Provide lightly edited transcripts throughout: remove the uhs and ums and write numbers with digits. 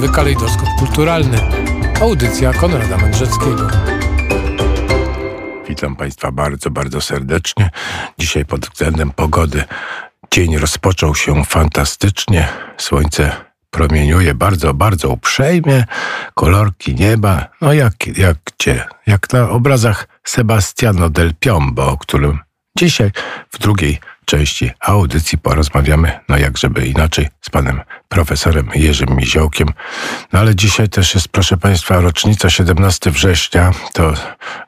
Narodowy Kalejdoskop Kulturalny. Audycja Konrada Mędrzeckiego. Witam Państwa bardzo, bardzo serdecznie. Dzisiaj pod względem pogody dzień rozpoczął się fantastycznie. Słońce promieniuje bardzo, bardzo uprzejmie. Kolorki nieba, no jak na obrazach Sebastiano del Piombo, o którym dzisiaj w drugiej części audycji porozmawiamy, no jak żeby inaczej, z panem profesorem Jerzym Miziołkiem. No ale dzisiaj też jest, proszę Państwa, rocznica 17 września, to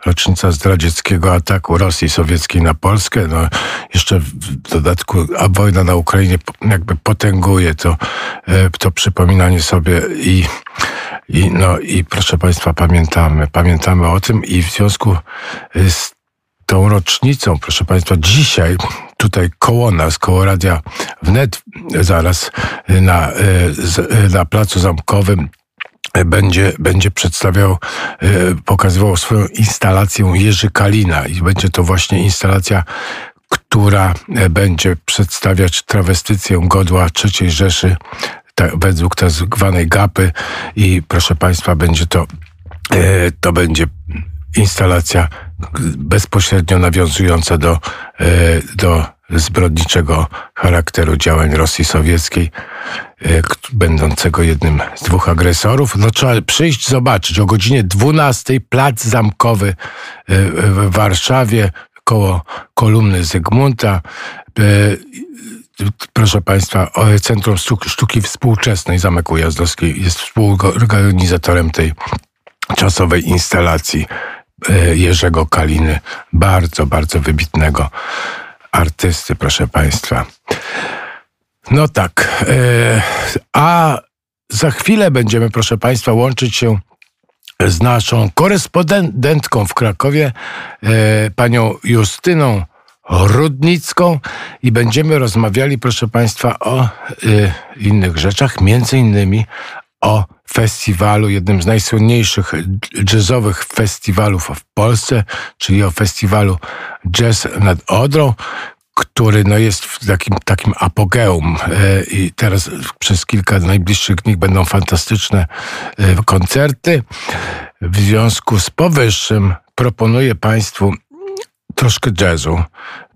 rocznica zdradzieckiego ataku Rosji sowieckiej na Polskę. No jeszcze w dodatku, a wojna na Ukrainie jakby potęguje to przypominanie sobie i proszę Państwa, pamiętamy o tym i w związku z tą rocznicą, proszę Państwa, dzisiaj tutaj koło nas, koło Radia Wnet, zaraz na Placu Zamkowym będzie przedstawiał, pokazywał swoją instalację Jerzy Kalina i będzie to właśnie instalacja, która będzie przedstawiać trawestycję godła III Rzeszy według tzw. Gapy i proszę Państwa, będzie instalacja bezpośrednio nawiązująca do zbrodniczego charakteru działań Rosji sowieckiej, będącego jednym z dwóch agresorów. No trzeba przyjść, zobaczyć. O godzinie 12:00 Plac Zamkowy w Warszawie koło kolumny Zygmunta. Proszę Państwa, Centrum Sztuki Współczesnej Zamek Ujazdowski jest współorganizatorem tej czasowej instalacji Jerzego Kaliny, bardzo, bardzo wybitnego artysty, proszę Państwa. No tak, a za chwilę będziemy, proszę Państwa, łączyć się z naszą korespondentką w Krakowie, panią Justyną Rudnicką i będziemy rozmawiali, proszę Państwa, o innych rzeczach, między innymi o festiwalu, jednym z najsłynniejszych jazzowych festiwalów w Polsce, czyli o festiwalu Jazz nad Odrą, który no jest w takim apogeum i teraz przez kilka najbliższych dni będą fantastyczne koncerty. W związku z powyższym proponuję Państwu troszkę jazzu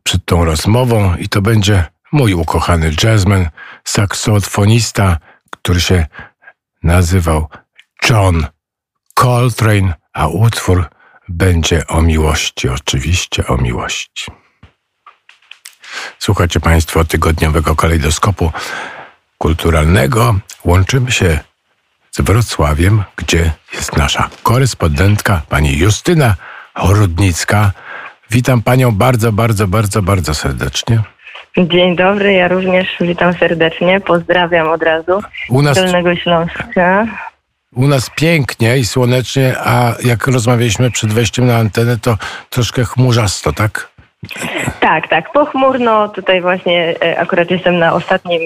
przed tą rozmową i to będzie mój ukochany jazzman, saksofonista, który się nazywał John Coltrane, a utwór będzie o miłości, oczywiście o miłości. Słuchajcie Państwo tygodniowego kalejdoskopu kulturalnego. Łączymy się z Wrocławiem, gdzie jest nasza korespondentka, pani Justyna Rudnicka. Witam Panią bardzo, bardzo, bardzo, bardzo serdecznie. Dzień dobry, ja również witam serdecznie, pozdrawiam od razu z Dolnego Śląska. U nas pięknie i słonecznie, a jak rozmawialiśmy przed wejściem na antenę, to troszkę chmurzasto, tak? Tak, pochmurno, tutaj właśnie akurat jestem na ostatnim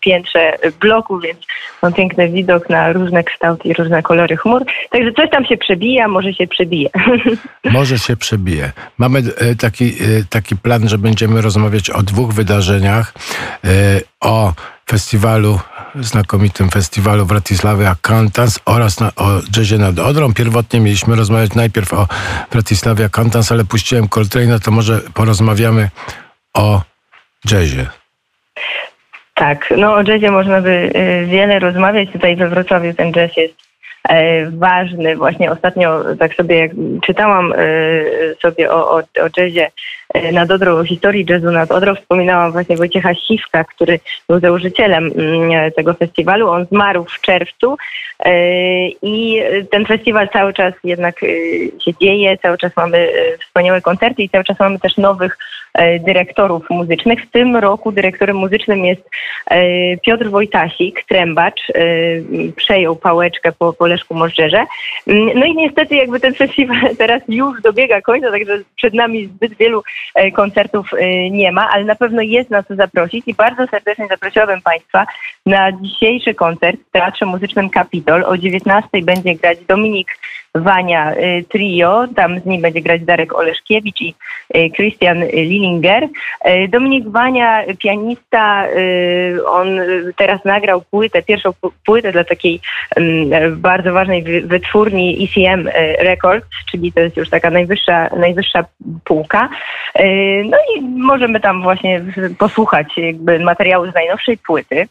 piętrze bloku, więc mam piękny widok na różne kształty i różne kolory chmur, także coś tam się przebija, może się przebije. Mamy taki plan, że będziemy rozmawiać o dwóch wydarzeniach, o festiwalu, znakomitym festiwalu Wratislavia Cantans oraz o jazzie nad Odrą. Pierwotnie mieliśmy rozmawiać najpierw o Wratislavia Cantans, ale puściłem Coltrane'a, to może porozmawiamy o jazzie. Tak, no o jazzie można by wiele rozmawiać. Tutaj we Wrocławiu ten jazz jest ważny. Właśnie ostatnio tak sobie jak czytałam sobie o jazzie nad Odrą, o historii jazzu nad Odrą, wspominałam właśnie Wojciecha Siwka, który był założycielem tego festiwalu. On zmarł w czerwcu i ten festiwal cały czas jednak się dzieje, cały czas mamy wspaniałe koncerty i cały czas mamy też nowych dyrektorów muzycznych. W tym roku dyrektorem muzycznym jest Piotr Wojtasik, trębacz, przejął pałeczkę po Leszku Możdżerze. No i niestety jakby ten festiwal teraz już dobiega końca, także przed nami zbyt wielu koncertów nie ma, ale na pewno jest na co zaprosić i bardzo serdecznie zaprosiłabym Państwa na dzisiejszy koncert w Teatrze Muzycznym Kapitol. O 19:00 będzie grać Dominik Wania Trio, tam z nim będzie grać Darek Oleszkiewicz i Christian Lillinger. Dominik Wania, pianista, on teraz nagrał płytę, pierwszą płytę dla takiej bardzo ważnej wytwórni ECM Records, czyli to jest już taka najwyższa półka. No i możemy tam właśnie posłuchać jakby materiału z najnowszej płyty.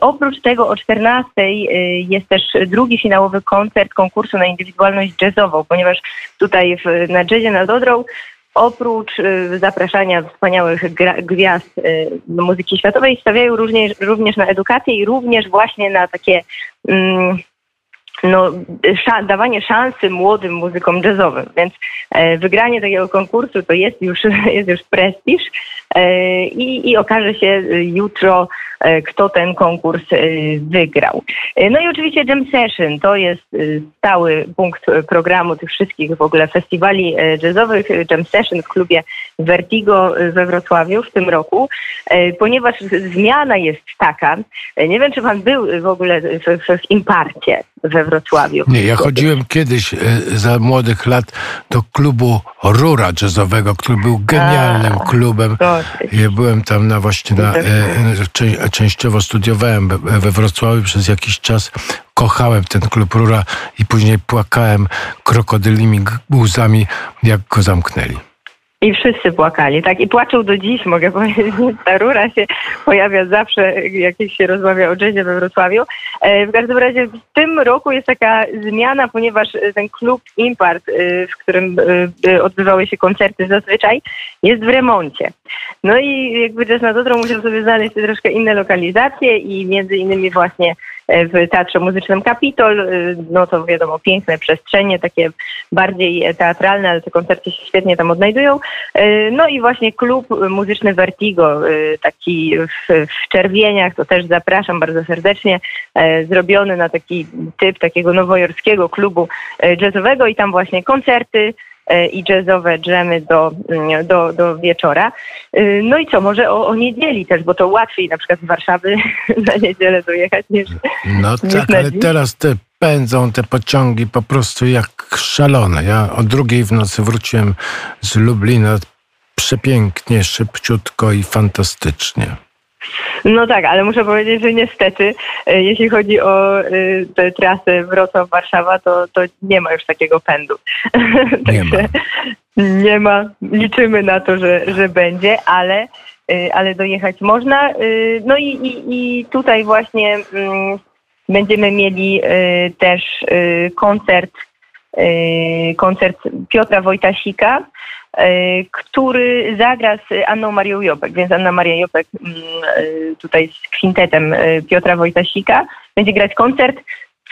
Oprócz tego o 14:00 jest też drugi finałowy koncert konkursu na indywidualność jazzową, ponieważ tutaj na Jazzie nad Odrą oprócz zapraszania wspaniałych gwiazd muzyki światowej stawiają również na edukację i również właśnie na takie dawanie szansy młodym muzykom jazzowym, więc wygranie takiego konkursu to jest już prestiż i okaże się jutro, kto ten konkurs wygrał. No i oczywiście Jam Session to jest stały punkt programu tych wszystkich w ogóle festiwali jazzowych. Jam Session w klubie Vertigo we Wrocławiu w tym roku, ponieważ zmiana jest taka, nie wiem, czy pan był w ogóle w Imparcie we Wrocławiu. Nie, ja chodziłem kiedyś za młodych lat do klubu Rura jazzowego, który był genialnym klubem. Ja byłem tam częściowo studiowałem we Wrocławiu przez jakiś czas. Kochałem ten klub Rura i później płakałem krokodylimi łzami, jak go zamknęli. I wszyscy płakali, tak? I płaczą do dziś, mogę powiedzieć. Ta Rura się pojawia zawsze, jak się rozmawia o jazzie we Wrocławiu. W każdym razie w tym roku jest taka zmiana, ponieważ ten klub Impart, w którym odbywały się koncerty zazwyczaj, jest w remoncie. No i jakby Jazz nad Odrą musiał sobie znaleźć troszkę inne lokalizacje i między innymi właśnie w Teatrze Muzycznym Kapitol, no to wiadomo, piękne przestrzenie, takie bardziej teatralne, ale te koncerty się świetnie tam odnajdują. No i właśnie klub muzyczny Vertigo, taki w czerwieniach, to też zapraszam bardzo serdecznie, zrobiony na taki typ takiego nowojorskiego klubu jazzowego i tam właśnie koncerty i jazzowe dżemy do wieczora. No i co, może o niedzieli też, bo to łatwiej na przykład z Warszawy na niedzielę dojechać niż... No tak, ale teraz pędzą te pociągi po prostu jak szalone. Ja o 2:00 w nocy wróciłem z Lublina przepięknie, szybciutko i fantastycznie. No tak, ale muszę powiedzieć, że niestety, jeśli chodzi o tę trasę Wrocław-Warszawa, to nie ma już takiego pędu. Nie ma. Liczymy na to, że będzie, ale dojechać można. No i tutaj właśnie będziemy mieli też koncert Piotra Wojtasika, który zagra z Anną Marią Jopek, więc Anna Maria Jopek tutaj z kwintetem Piotra Wojtasika będzie grać koncert.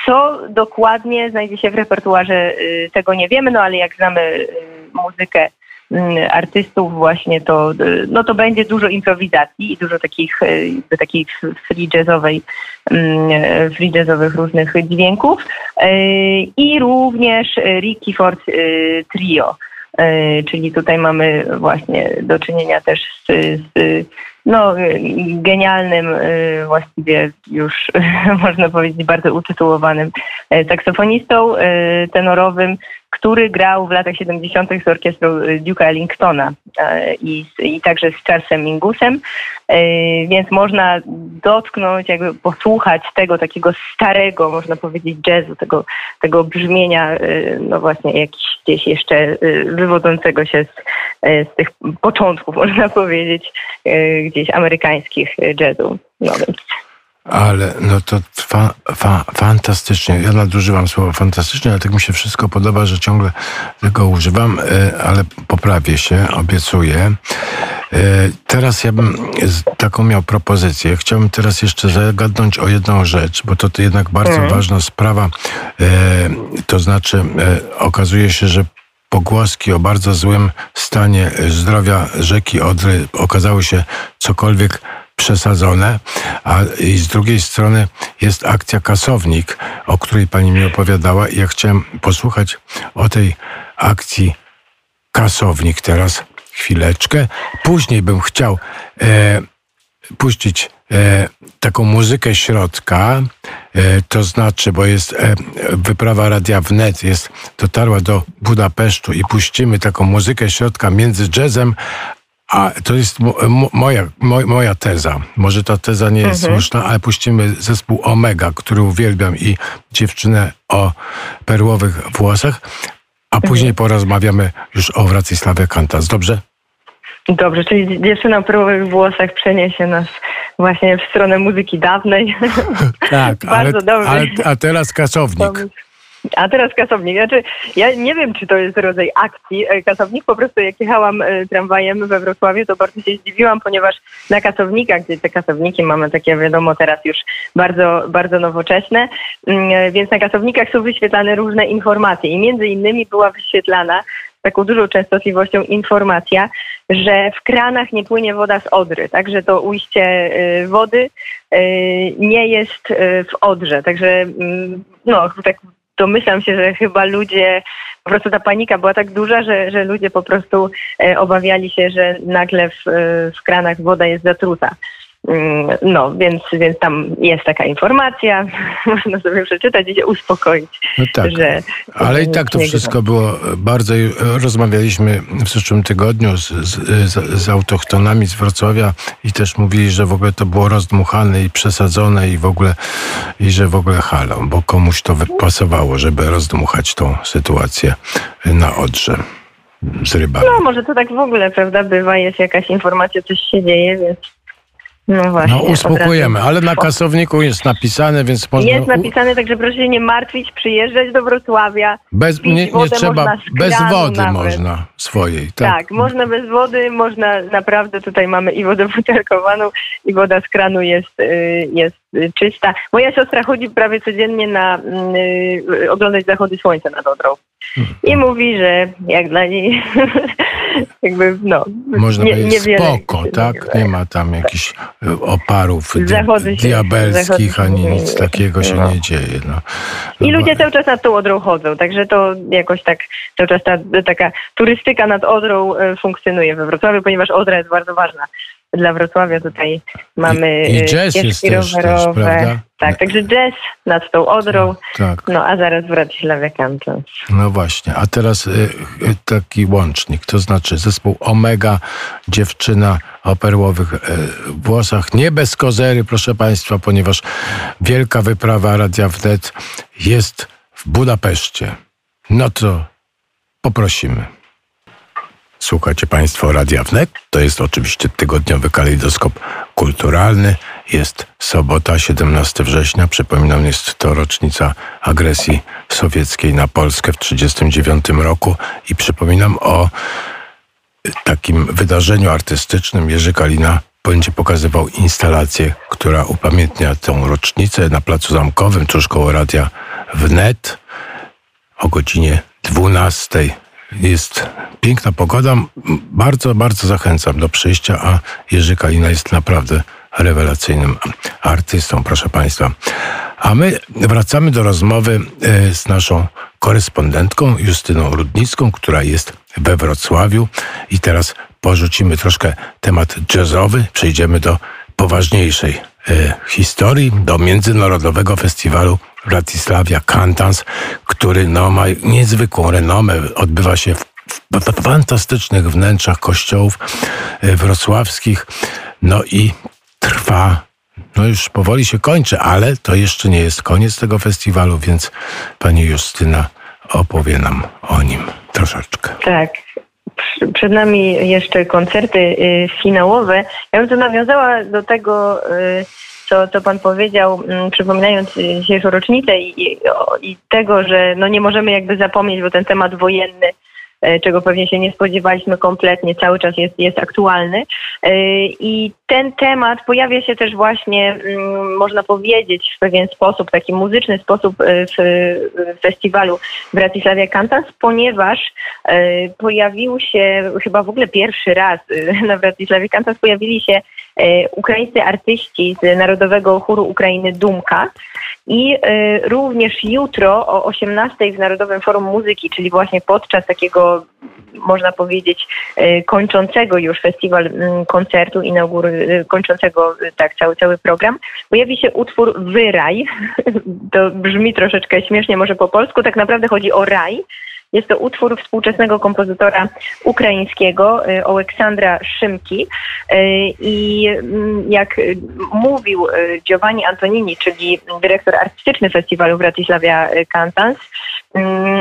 Co dokładnie znajdzie się w repertuarze, tego nie wiemy, no ale jak znamy muzykę artystów właśnie, to no to będzie dużo improwizacji i dużo takich free jazzowych różnych dźwięków i również Ricky Ford Trio. Czyli tutaj mamy właśnie do czynienia też z genialnym, właściwie już można powiedzieć bardzo utytułowanym saksofonistą tenorowym, który grał w latach 70. z orkiestrą Duke'a Ellingtona i także z Charlesem Mingusem, więc można dotknąć, jakby posłuchać tego takiego starego, można powiedzieć, jazzu, tego brzmienia, no właśnie jakiś gdzieś jeszcze wywodzącego się z tych początków, można powiedzieć, gdzieś amerykańskich jazzu. No więc. Ale no to fantastycznie. Ja nadużywam słowa fantastycznie, ale tak mi się wszystko podoba, że ciągle tego używam, ale poprawię się, obiecuję. Teraz ja bym taką miał propozycję. Chciałbym teraz jeszcze zagadnąć o jedną rzecz, bo to jednak bardzo ważna sprawa. To znaczy okazuje się, że pogłoski o bardzo złym stanie zdrowia rzeki Odry okazały się cokolwiek przesadzone, i z drugiej strony jest akcja Kasownik, o której pani mi opowiadała, i ja chciałem posłuchać o tej akcji Kasownik teraz chwileczkę. Później bym chciał puścić taką muzykę środka, to znaczy, bo jest wyprawa Radia Wnet, dotarła do Budapesztu i puścimy taką muzykę środka między jazzem, a to jest moja teza. Może ta teza nie jest słuszna, ale puścimy zespół Omega, który uwielbiam, i dziewczynę o perłowych włosach, a później porozmawiamy już o Wratislavii Cantans. Dobrze? Dobrze, czyli dziewczyna o perłowych włosach przeniesie nas właśnie w stronę muzyki dawnej. Tak, a teraz kasownik. A teraz kasownik. Znaczy, ja nie wiem, czy to jest rodzaj akcji. Kasownik, po prostu jak jechałam tramwajem we Wrocławiu, to bardzo się zdziwiłam, ponieważ na kasownikach, gdzie te kasowniki mamy takie, wiadomo, teraz już bardzo, bardzo nowocześne, więc na kasownikach są wyświetlane różne informacje i między innymi była wyświetlana taką dużą częstotliwością informacja, że w kranach nie płynie woda z Odry, także to ujście wody nie jest w Odrze. Także no, tak domyślam się, że chyba ludzie, po prostu ta panika była tak duża, że ludzie po prostu obawiali się, że nagle w kranach woda jest zatruta. No, więc tam jest taka informacja, można sobie przeczytać i się uspokoić. No tak, że ale i tak to wszystko było bardzo... Rozmawialiśmy w zeszłym tygodniu z autochtonami z Wrocławia i też mówili, że w ogóle to było rozdmuchane i przesadzone i że w ogóle halą, bo komuś to wypasowało, żeby rozdmuchać tą sytuację na Odrze. Z rybami. No, może to tak w ogóle, prawda, bywa, jest jakaś informacja, coś się dzieje, więc... No właśnie. No uspokojemy, ale na kasowniku jest napisane, więc można... Jest napisane, także proszę się nie martwić, przyjeżdżać do Wrocławia. Nie trzeba, bez wody nawet. Można swojej. Tak? Tak, można bez wody, można naprawdę, tutaj mamy i wodę butelkowaną, i woda z kranu jest czysta. Moja siostra chodzi prawie codziennie na oglądać zachody słońca nad Odrą. I mówi, że jak dla niej jakby no... Można powiedzieć spoko, tak? Nie ma tam jakichś oparów diabelskich, ani nic takiego się nie dzieje. No. I ludzie cały czas nad tą Odrą chodzą, także to jakoś tak cały czas taka turystyka nad Odrą funkcjonuje we Wrocławiu, ponieważ Odra jest bardzo ważna. Dla Wrocławia tutaj mamy... I jazz jest też, prawda? Tak, także jazz nad tą Odrą, tak. No a zaraz Wratislavia Cantans. No właśnie, a teraz taki łącznik, to znaczy zespół Omega, dziewczyna o perłowych włosach, nie bez kozery, proszę Państwa, ponieważ wielka wyprawa Radia Wnet jest w Budapeszcie. No to poprosimy. Słuchacie Państwo Radia Wnet. To jest oczywiście tygodniowy kalejdoskop kulturalny. Jest sobota, 17 września. Przypominam, jest to rocznica agresji sowieckiej na Polskę w 1939 roku. I przypominam o takim wydarzeniu artystycznym. Jerzy Kalina będzie pokazywał instalację, która upamiętnia tę rocznicę na Placu Zamkowym, tuż koło Radia Wnet, o godzinie 12:00. Jest piękna pogoda, bardzo, bardzo zachęcam do przyjścia, a Jerzy Kalina jest naprawdę rewelacyjnym artystą, proszę Państwa. A my wracamy do rozmowy z naszą korespondentką Justyną Rudnicką, która jest we Wrocławiu, i teraz porzucimy troszkę temat jazzowy, przejdziemy do poważniejszej historii, do Międzynarodowego Festiwalu Wratislavia Cantans, który no, ma niezwykłą renomę, odbywa się w fantastycznych wnętrzach kościołów wrocławskich, no i trwa, no już powoli się kończy, ale to jeszcze nie jest koniec tego festiwalu, więc pani Justyna opowie nam o nim troszeczkę. Tak. Przed nami jeszcze koncerty finałowe. Ja bym to nawiązała do tego, co pan powiedział, przypominając dzisiejszą rocznicę i tego, że no nie możemy jakby zapomnieć, bo ten temat wojenny, czego pewnie się nie spodziewaliśmy kompletnie, cały czas jest aktualny. I ten temat pojawia się też właśnie, można powiedzieć, w pewien sposób, taki muzyczny sposób w festiwalu Wratislavia Cantans, ponieważ pojawił się chyba w ogóle pierwszy raz na Wratislavii Cantans pojawili się ukraińscy artyści z Narodowego Chóru Ukrainy Dumka. I również jutro o 18:00 w Narodowym Forum Muzyki, czyli właśnie podczas takiego, można powiedzieć, kończącego już festiwal koncertu, kończącego tak cały program, pojawi się utwór Wyraj. To brzmi troszeczkę śmiesznie może po polsku, tak naprawdę chodzi o raj. Jest to utwór współczesnego kompozytora ukraińskiego Oleksandra Szymki i jak mówił Giovanni Antonini, czyli dyrektor artystyczny festiwalu Wratislavia Cantans,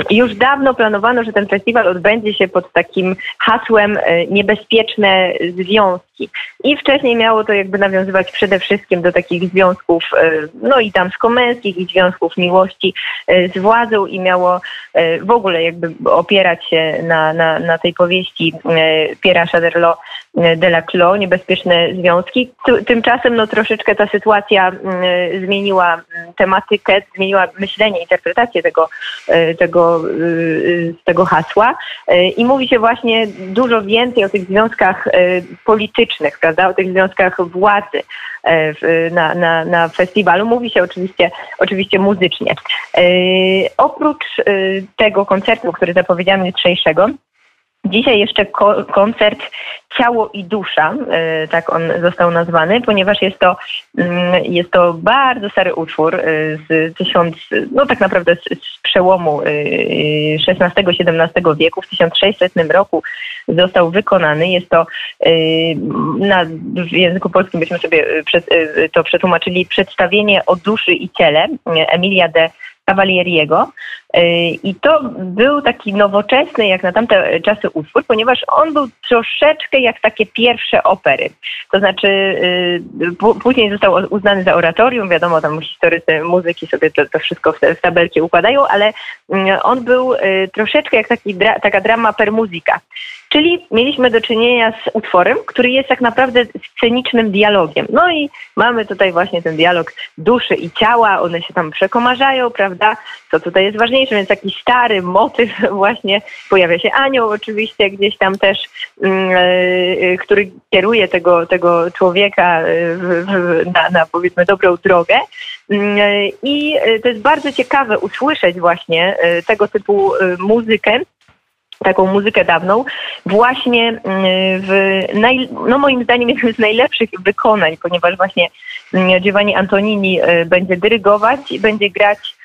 już dawno planowano, że ten festiwal odbędzie się pod takim hasłem niebezpieczne związki. I wcześniej miało to jakby nawiązywać przede wszystkim do takich związków, no i damsko-męskich, i związków miłości z władzą i miało w ogóle jakby opierać się na tej powieści Pierre'a Chaderlos de la Clos, niebezpieczne związki. Tymczasem no troszeczkę ta sytuacja zmieniła tematykę, zmieniła myślenie, interpretację tego hasła i mówi się właśnie dużo więcej o tych związkach politycznych, prawda, o tych związkach władzy na festiwalu. Mówi się oczywiście muzycznie. Oprócz tego koncertu, który zapowiedziałem jutrzejszego, dzisiaj jeszcze koncert Ciało i Dusza, tak on został nazwany, ponieważ jest to bardzo stary utwór z przełomu XVI-XVII wieku. W 1600 roku został wykonany. Jest to, w języku polskim byśmy sobie to przetłumaczyli, przedstawienie o duszy i ciele Emilia de Cavalieriego. I to był taki nowoczesny jak na tamte czasy utwór, ponieważ on był troszeczkę jak takie pierwsze opery. To znaczy później został uznany za oratorium, wiadomo, tam historycy muzyki sobie to wszystko w tabelki układają, ale on był troszeczkę jak taka drama per musica. Czyli mieliśmy do czynienia z utworem, który jest tak naprawdę scenicznym dialogiem. No i mamy tutaj właśnie ten dialog duszy i ciała, one się tam przekomarzają, prawda? Co tutaj jest ważniejsze? Więc taki stary motyw właśnie, pojawia się anioł oczywiście gdzieś tam też, który kieruje tego człowieka na powiedzmy dobrą drogę. I to jest bardzo ciekawe usłyszeć właśnie tego typu muzykę, taką muzykę dawną, właśnie moim zdaniem jednym z najlepszych wykonań, ponieważ właśnie Giovanni Antonini będzie dyrygować i będzie grać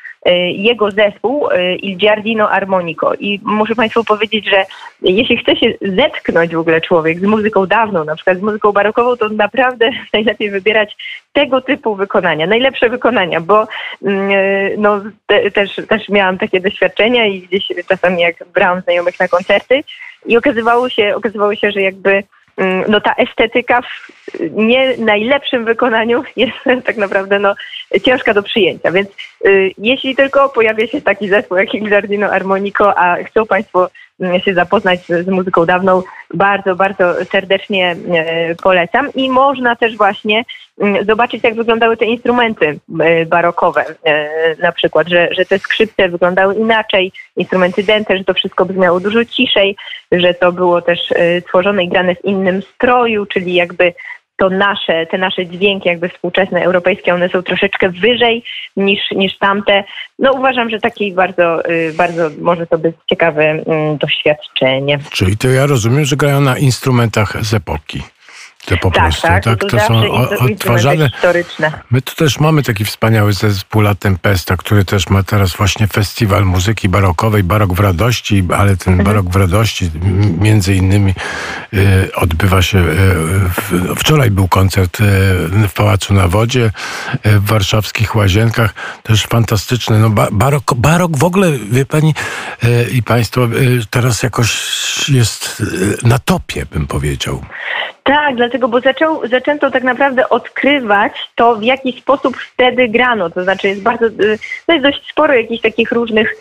jego zespół Il Giardino Armonico. I muszę Państwu powiedzieć, że jeśli chce się zetknąć w ogóle człowiek z muzyką dawną, na przykład z muzyką barokową, to naprawdę najlepiej wybierać tego typu wykonania, najlepsze wykonania, bo no, też miałam takie doświadczenia i gdzieś czasami jak brałam znajomych na koncerty i okazywało się, że jakby no ta estetyka w nie najlepszym wykonaniu jest tak naprawdę no, ciężka do przyjęcia. Więc jeśli tylko pojawia się taki zespół jak Il Giardino Armonico, a chcą Państwo się zapoznać z muzyką dawną, bardzo, bardzo serdecznie polecam. I można też właśnie zobaczyć, jak wyglądały te instrumenty barokowe. Na przykład, że te skrzypce wyglądały inaczej, instrumenty dęte, że to wszystko brzmiało dużo ciszej, że to było też tworzone i grane w innym stroju, czyli jakby te nasze dźwięki jakby współczesne, europejskie, one są troszeczkę wyżej niż tamte. No uważam, że takie bardzo, bardzo może to być ciekawe doświadczenie. Czyli to ja rozumiem, że grają na instrumentach z epoki. Tak, to są odtwarzane. My tu też mamy taki wspaniały zespół La Tempesta, który też ma teraz właśnie festiwal muzyki barokowej, Barok w Radości, ale ten Barok w Radości między innymi odbywa się, wczoraj był koncert w Pałacu na Wodzie, w warszawskich Łazienkach, też fantastyczny, no barok w ogóle, wie pani i państwo, teraz jakoś jest na topie, bym powiedział. Tak, dlatego, bo zaczęto tak naprawdę odkrywać to, w jaki sposób wtedy grano. To znaczy jest dość sporo jakichś takich różnych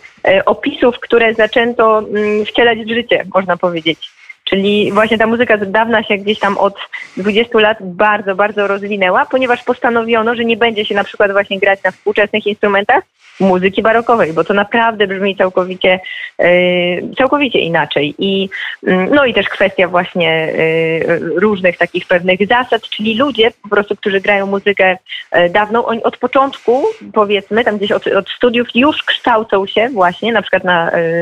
opisów, które zaczęto wcielać w życie, można powiedzieć. Czyli właśnie ta muzyka z dawna się gdzieś tam od 20 lat bardzo, bardzo rozwinęła, ponieważ postanowiono, że nie będzie się na przykład właśnie grać na współczesnych instrumentach muzyki barokowej, bo to naprawdę brzmi całkowicie inaczej. I też kwestia właśnie różnych takich pewnych zasad, czyli ludzie po prostu, którzy grają muzykę dawną, oni od początku, powiedzmy, tam gdzieś od studiów już kształcą się właśnie, na przykład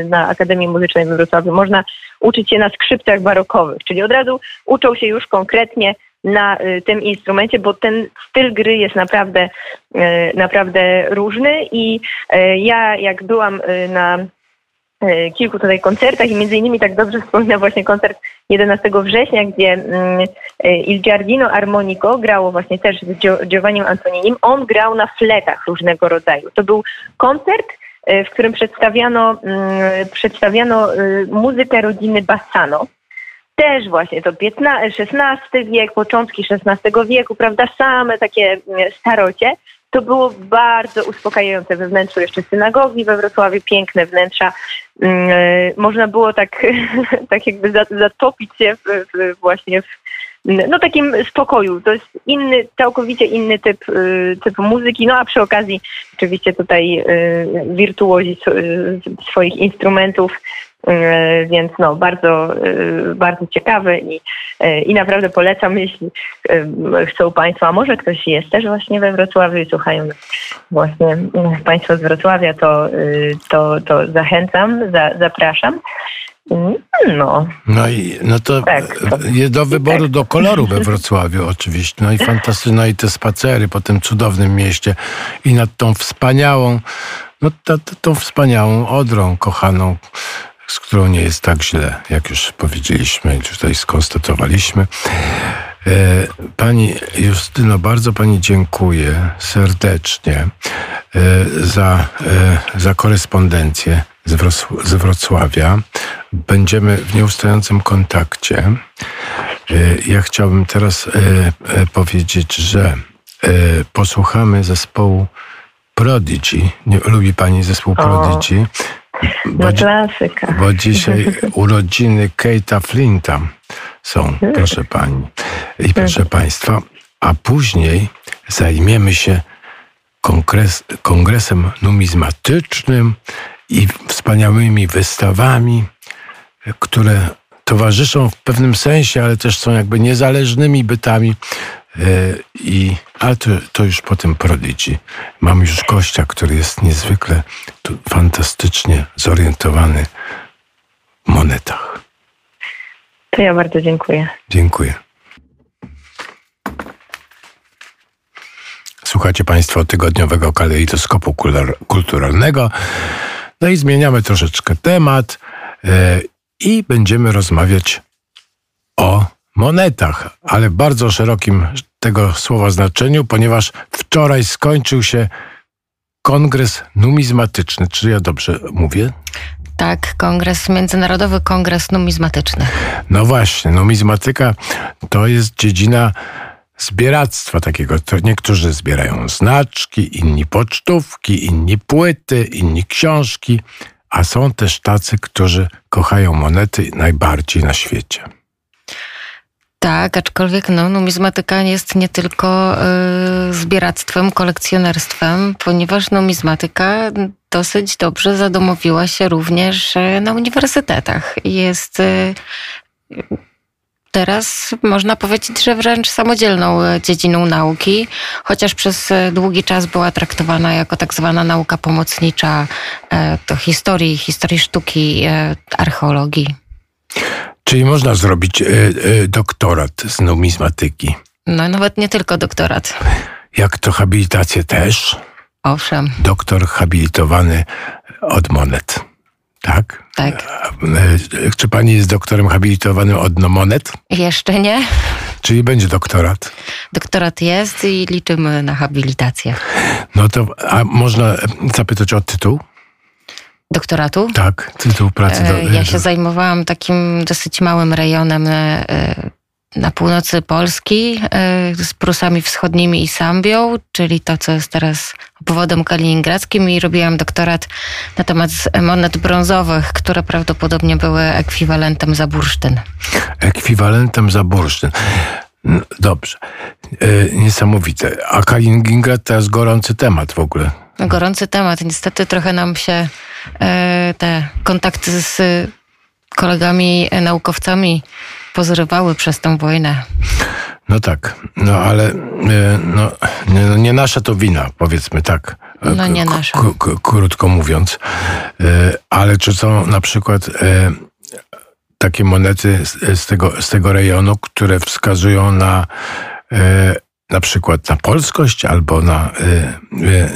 na Akademii Muzycznej we Wrocławiu można uczyć się na skrzypcach barokowych, czyli od razu uczą się już konkretnie na tym instrumencie, bo ten styl gry jest naprawdę różny i ja jak byłam na kilku tutaj koncertach i między innymi tak dobrze wspominam właśnie koncert 11 września, gdzie Il Giardino Armonico grało właśnie też z Giovannim Antoninim. On grał na fletach różnego rodzaju. To był koncert, w którym przedstawiano muzykę rodziny Bassano. Też właśnie to XVI wiek, początki XVI wieku, prawda, same takie starocie. To było bardzo uspokajające we wnętrzu jeszcze synagogi we Wrocławiu, piękne wnętrza. Można było tak jakby zatopić się w takim spokoju. To jest całkowicie inny typ muzyki, no a przy okazji oczywiście tutaj wirtuozi swoich instrumentów, więc bardzo, bardzo ciekawy i naprawdę polecam, jeśli chcą Państwo, a może ktoś jest też właśnie we Wrocławiu i słuchają właśnie Państwo z Wrocławia, to zachęcam, zapraszam. No to jest do wyboru do koloru we Wrocławiu oczywiście. No i fantastyczne, no i te spacery po tym cudownym mieście i nad tą wspaniałą, tą wspaniałą Odrą kochaną, z którą nie jest tak źle, jak już powiedzieliśmy, tutaj skonstatowaliśmy. Pani Justyno, bardzo Pani dziękuję serdecznie za korespondencję z Wrocławia. Będziemy w nieustającym kontakcie. Ja chciałbym teraz powiedzieć, że posłuchamy zespołu Prodigy. Lubi Pani zespół Prodigy? Bo klasyka. Bo dzisiaj urodziny Kate'a Flinta są, proszę Pani i proszę Państwa. A później zajmiemy się kongresem numizmatycznym i wspaniałymi wystawami, które towarzyszą w pewnym sensie, ale też są jakby niezależnymi bytami. Ale to już po tym Prodigy. Mam już gościa, który jest niezwykle fantastycznie zorientowany w monetach. To ja bardzo dziękuję. Dziękuję. Słuchacie Państwo tygodniowego kalejdoskopu kulturalnego. No i zmieniamy troszeczkę temat i będziemy rozmawiać o monetach, ale w bardzo szerokim tego słowa znaczeniu, ponieważ wczoraj skończył się kongres numizmatyczny. Czy ja dobrze mówię? Tak, Międzynarodowy Kongres Numizmatyczny. No właśnie, numizmatyka to jest dziedzina zbieractwa takiego. To niektórzy zbierają znaczki, inni pocztówki, inni płyty, inni książki, a są też tacy, którzy kochają monety najbardziej na świecie. Tak, aczkolwiek numizmatyka jest nie tylko zbieractwem, kolekcjonerstwem, ponieważ numizmatyka dosyć dobrze zadomowiła się również na uniwersytetach. Jest teraz, można powiedzieć, że wręcz samodzielną dziedziną nauki, chociaż przez długi czas była traktowana jako tak zwana nauka pomocnicza do historii sztuki, archeologii. Czyli można zrobić doktorat z numizmatyki. No nawet nie tylko doktorat. Jak to habilitację też? Owszem. Doktor habilitowany od monet, tak? Tak. Czy Pani jest doktorem habilitowanym od monet? Jeszcze nie. Czyli będzie doktorat? Doktorat jest i liczymy na habilitację. No to, a można zapytać o tytuł? Doktoratu? Tak, tytuł pracy. Ja się zajmowałam takim dosyć małym rejonem na północy Polski z Prusami Wschodnimi i Sambią, czyli to, co jest teraz obwodem kaliningradzkim, i robiłam doktorat na temat monet brązowych, które prawdopodobnie były ekwiwalentem za bursztyn. Ekwiwalentem za bursztyn. No, dobrze. Niesamowite. A Kaliningrad to jest gorący temat w ogóle. Gorący temat. Niestety trochę nam się te kontakty z kolegami naukowcami pozrywały przez tę wojnę. No tak, no ale no, nie nasza to wina, powiedzmy tak. No nie nasza. Krótko mówiąc. Ale czy są na przykład takie monety z tego rejonu, które wskazują na przykład na polskość albo na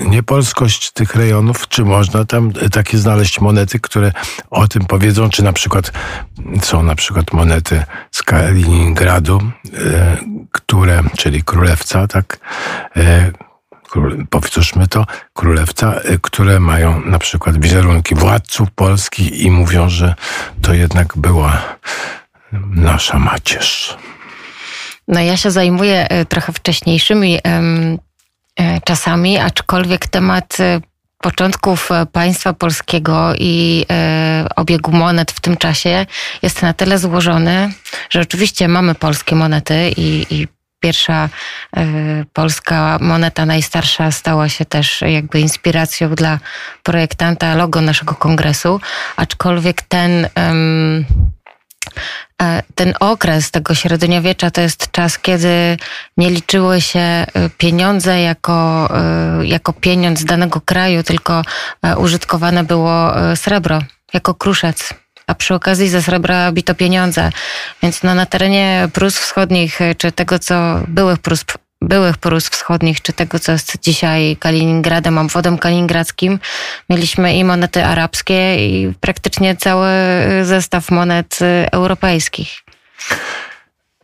niepolskość tych rejonów? Czy można tam takie znaleźć monety, które o tym powiedzą? Czy na przykład są monety z Kaliningradu, które, czyli Królewca, tak? Powtórzmy to, Królewca, które mają na przykład wizerunki władców Polski i mówią, że to jednak była nasza macierz. No ja się zajmuję trochę wcześniejszymi czasami, aczkolwiek temat początków państwa polskiego i obiegu monet w tym czasie jest na tyle złożony, że oczywiście mamy polskie monety i pierwsza polska moneta, najstarsza, stała się też jakby inspiracją dla projektanta logo naszego kongresu, aczkolwiek ten okres tego średniowiecza to jest czas, kiedy nie liczyły się pieniądze jako pieniądz danego kraju, tylko użytkowane było srebro jako kruszec. A przy okazji ze srebra bito pieniądze. Więc no, na terenie Prus Wschodnich, czy tego, co byłych Prus Wschodnich, czy tego, co jest dzisiaj Kaliningradem, obwodem kaliningradzkim, mieliśmy i monety arabskie, i praktycznie cały zestaw monet europejskich.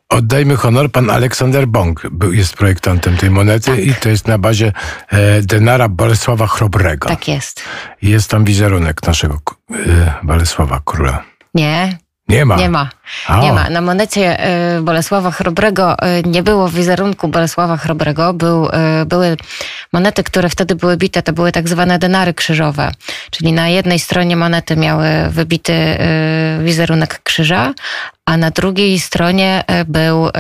Oddajmy honor, pan Aleksander Bąk jest projektantem tej monety, tak. I to jest na bazie denara Bolesława Chrobrego. Tak jest. Jest tam wizerunek naszego Bolesława Króla. Nie. Nie ma. Nie ma. Nie ma. Na monecie Bolesława Chrobrego nie było wizerunku Bolesława Chrobrego. Były monety, które wtedy były bite, to były tak zwane denary krzyżowe. Czyli na jednej stronie monety miały wybity wizerunek krzyża, a na drugiej stronie był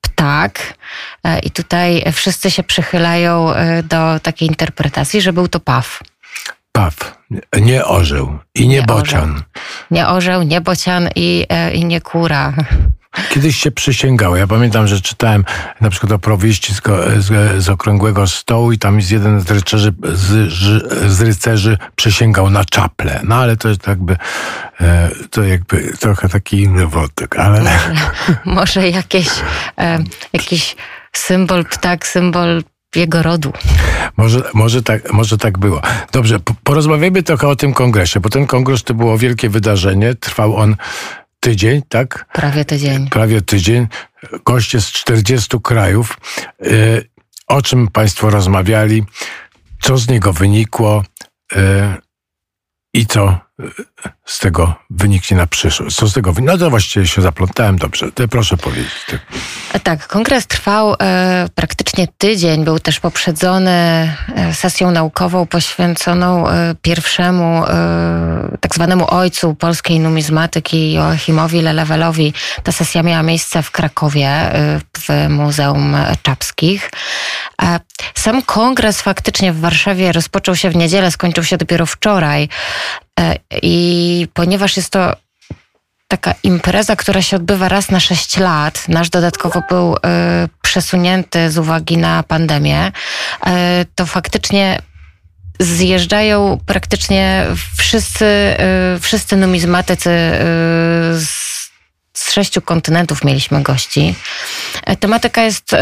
ptak. I tutaj wszyscy się przychylają do takiej interpretacji, że był to paw. Paw, nie orzeł i nie bocian. Orzeł. Nie orzeł, nie bocian i nie kura. Kiedyś się przysięgało. Ja pamiętam, że czytałem na przykład o powieści z Okrągłego Stołu i tam jest jeden z rycerzy, przysięgał na czaplę. No ale to jest jakby, trochę taki inny wątek. Ale... Może jakiś symbol ptak, symbol jego rodu. Może tak było. Dobrze, porozmawiajmy trochę o tym kongresie, bo ten kongres to było wielkie wydarzenie. Trwał on tydzień, tak? Prawie tydzień. Prawie tydzień. Goście z 40 krajów. O czym państwo rozmawiali? Co z niego wynikło? I co z tego wyniknie na przyszłość? No to właściwie się zaplątałem, dobrze. Proszę powiedzieć. Tak, kongres trwał praktycznie tydzień. Był też poprzedzony sesją naukową poświęconą pierwszemu tak zwanemu ojcu polskiej numizmatyki, Joachimowi Lelewelowi. Ta sesja miała miejsce w Krakowie, w Muzeum Czapskich. Sam kongres faktycznie w Warszawie rozpoczął się w niedzielę, skończył się dopiero wczoraj. I ponieważ jest to taka impreza, która się odbywa raz na 6 lat, nasz dodatkowo był przesunięty z uwagi na pandemię, to faktycznie zjeżdżają praktycznie wszyscy numizmatycy z 6 kontynentów mieliśmy gości. Tematyka jest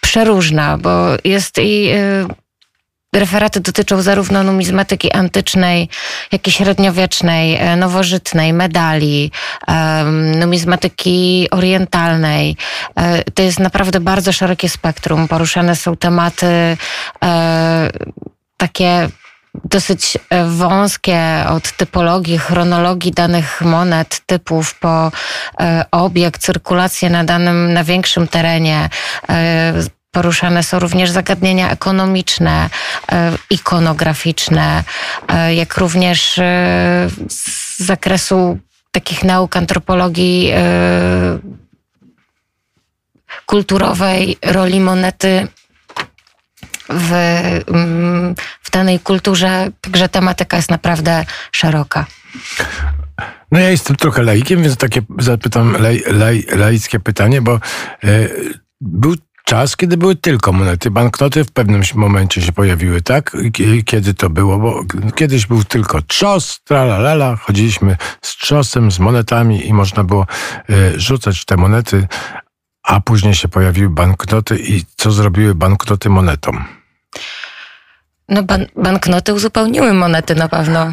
przeróżna, bo jest i... Referaty dotyczą zarówno numizmatyki antycznej, jak i średniowiecznej, nowożytnej, medali, numizmatyki orientalnej. To jest naprawdę bardzo szerokie spektrum. Poruszane są tematy takie dosyć wąskie od typologii, chronologii danych monet, typów po obieg, cyrkulację na danym, na większym terenie. Poruszane są również zagadnienia ekonomiczne, ikonograficzne, jak również z zakresu takich nauk antropologii kulturowej, roli monety w danej kulturze, także tematyka jest naprawdę szeroka. No ja jestem trochę laikiem, więc takie zapytam laickie pytanie, bo był czas, kiedy były tylko monety. Banknoty w pewnym momencie się pojawiły, tak? Kiedy to było? Bo kiedyś był tylko trzos, tralalala, chodziliśmy z trzosem, z monetami i można było rzucać te monety, a później się pojawiły banknoty. I co zrobiły banknoty monetom? No banknoty uzupełniły monety na pewno.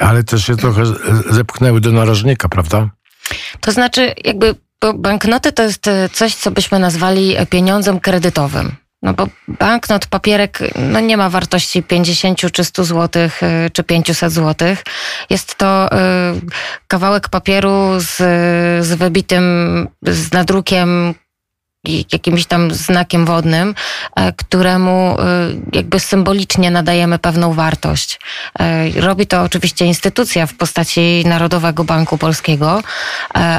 Ale też się trochę zepchnęły do narożnika, prawda? To znaczy jakby... Bo banknoty to jest coś, co byśmy nazwali pieniądzem kredytowym. No bo banknot, papierek, no nie ma wartości 50 czy 100 zł, czy 500 zł. Jest to kawałek papieru z wybitym, z nadrukiem, jakimś tam znakiem wodnym, któremu jakby symbolicznie nadajemy pewną wartość. Robi to oczywiście instytucja w postaci Narodowego Banku Polskiego,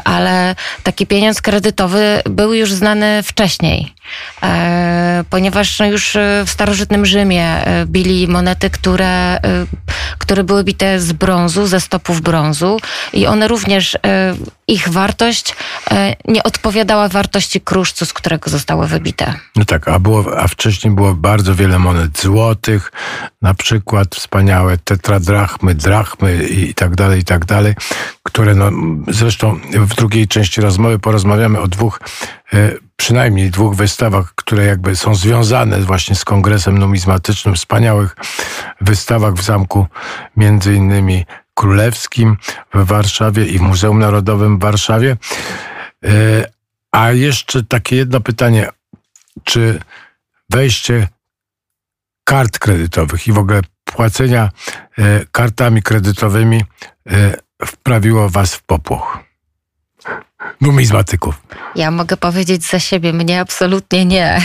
ale taki pieniądz kredytowy był już znany wcześniej, ponieważ już w starożytnym Rzymie bili monety, które były bite z brązu, ze stopów brązu i one również, ich wartość nie odpowiadała wartości kruszcu, z którego zostały wybite. No tak, a wcześniej było bardzo wiele monet złotych, na przykład wspaniałe tetradrachmy, drachmy i tak dalej, które no, zresztą w drugiej części rozmowy porozmawiamy o przynajmniej dwóch wystawach, które jakby są związane właśnie z Kongresem Numizmatycznym, wspaniałych wystawach w Zamku między innymi Królewskim w Warszawie i w Muzeum Narodowym w Warszawie. A jeszcze takie jedno pytanie, czy wejście kart kredytowych i w ogóle płacenia kartami kredytowymi wprawiło was w popłoch? Numizmatyków. Ja mogę powiedzieć za siebie, mnie absolutnie nie.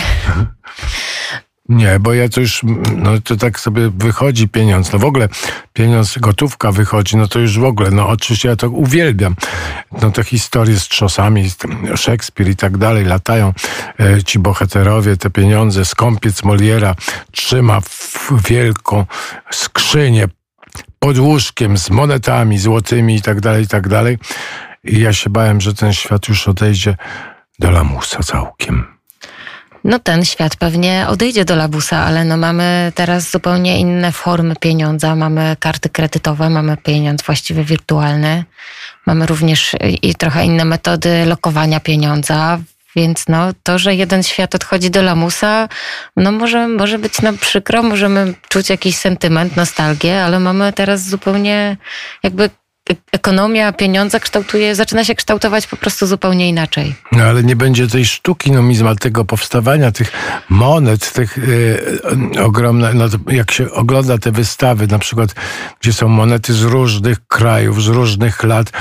Nie, bo ja to już, no to tak sobie wychodzi pieniądz, no w ogóle pieniądz, gotówka wychodzi, no to już w ogóle, no oczywiście ja to uwielbiam, no te historie z trzosami, Szekspir i tak dalej, latają ci bohaterowie, te pieniądze, skąpiec Moliera trzyma w wielką skrzynię pod łóżkiem z monetami złotymi i tak dalej, i tak dalej. I ja się bałem, że ten świat już odejdzie do lamusa całkiem. No ten świat pewnie odejdzie do labusa, ale no mamy teraz zupełnie inne formy pieniądza. Mamy karty kredytowe, mamy pieniądz właściwie wirtualny. Mamy również i trochę inne metody lokowania pieniądza. Więc no to, że jeden świat odchodzi do lamusa, no może być nam przykro, możemy czuć jakiś sentyment, nostalgię, ale mamy teraz zupełnie jakby... Ekonomia pieniądza zaczyna się kształtować po prostu zupełnie inaczej. No ale nie będzie tej sztuki numizmatycznego powstawania tych monet, tych ogromnych, no jak się ogląda te wystawy, na przykład gdzie są monety z różnych krajów, z różnych lat,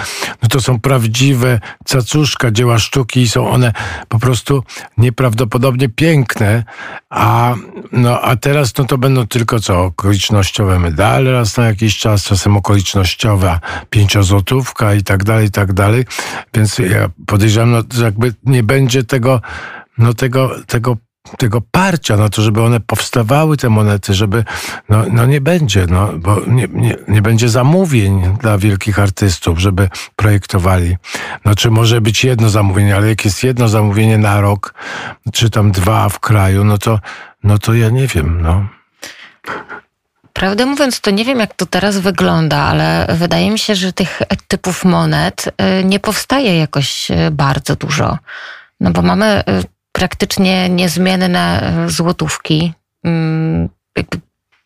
no to są prawdziwe cacuszka dzieła sztuki i są one po prostu nieprawdopodobnie piękne, a teraz no to będą tylko okolicznościowe medale raz na jakiś czas, czasem okolicznościowa pięciozłotówka i tak dalej, więc ja podejrzewam, no, że jakby nie będzie tego parcia na to, żeby one powstawały, te monety, żeby, nie będzie, bo nie będzie zamówień dla wielkich artystów, żeby projektowali. Czy może być jedno zamówienie, ale jak jest jedno zamówienie na rok, czy tam dwa w kraju, to ja nie wiem, Prawdę mówiąc, to nie wiem, jak to teraz wygląda, ale wydaje mi się, że tych typów monet nie powstaje jakoś bardzo dużo. No bo mamy praktycznie niezmienne złotówki.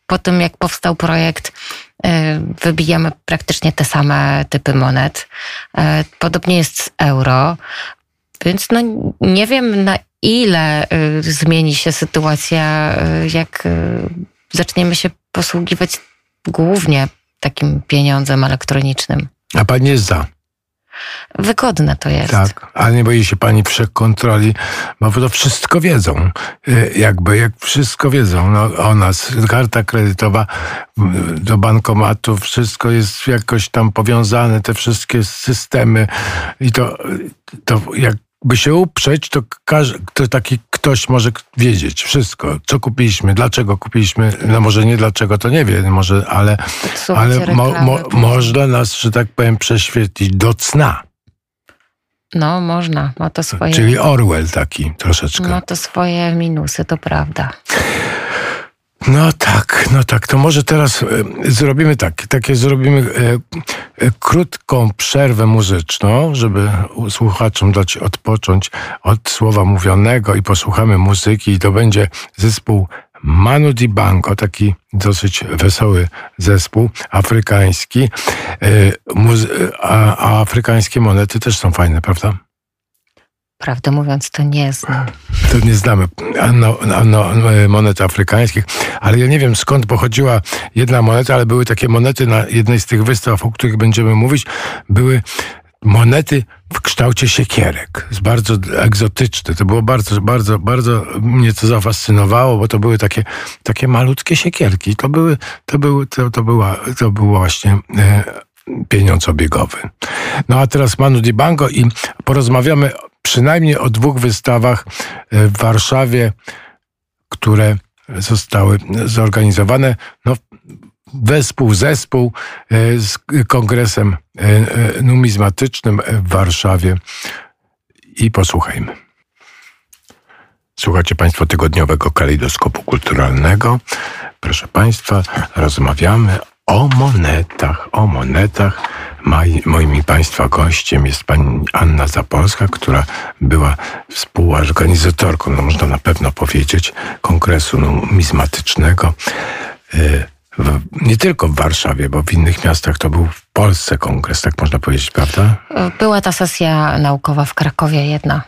Po tym, jak powstał projekt, wybijamy praktycznie te same typy monet. Podobnie jest z euro. Więc nie wiem, na ile zmieni się sytuacja, jak zaczniemy się posługiwać głównie takim pieniądzem elektronicznym. A pani jest za? Wygodne to jest. Tak, ale nie boi się pani wszechkontroli, bo to wszystko wiedzą. Jak wszystko wiedzą o nas. Karta kredytowa do bankomatu, wszystko jest jakoś tam powiązane, te wszystkie systemy i to jakby się uprzeć, to ktoś może wiedzieć wszystko, co kupiliśmy, dlaczego kupiliśmy, no może nie dlaczego, to nie wiem, może, ale można nas, że tak powiem, prześwietlić do cna. No można, ma to swoje... Czyli Orwell taki troszeczkę. Ma to swoje minusy, to prawda. No tak, to może teraz zrobimy krótką przerwę muzyczną, żeby słuchaczom dać odpocząć od słowa mówionego i posłuchamy muzyki i to będzie zespół Manu Dibango, taki dosyć wesoły zespół afrykański, a afrykańskie monety też są fajne, prawda? Prawdę mówiąc, to nie znam. To nie znamy monet afrykańskich, ale ja nie wiem skąd pochodziła jedna moneta, ale były takie monety na jednej z tych wystaw, o których będziemy mówić, były monety w kształcie siekierek. Bardzo egzotyczne. To było bardzo, bardzo, bardzo mnie to zafascynowało, bo to były takie malutkie siekierki. To było właśnie... pieniądz obiegowy. No a teraz Manu Dibango i porozmawiamy przynajmniej o dwóch wystawach w Warszawie, które zostały zorganizowane. No, zespół z kongresem numizmatycznym w Warszawie i posłuchajmy. Słuchacie Państwo tygodniowego kalejdoskopu kulturalnego. Proszę Państwa, rozmawiamy o monetach. Moim Państwa gościem jest pani Anna Zapolska, która była współorganizatorką, no można na pewno powiedzieć, kongresu numizmatycznego. Nie tylko w Warszawie, bo w innych miastach to był w Polsce kongres, tak można powiedzieć, prawda? Była ta sesja naukowa w Krakowie jedna.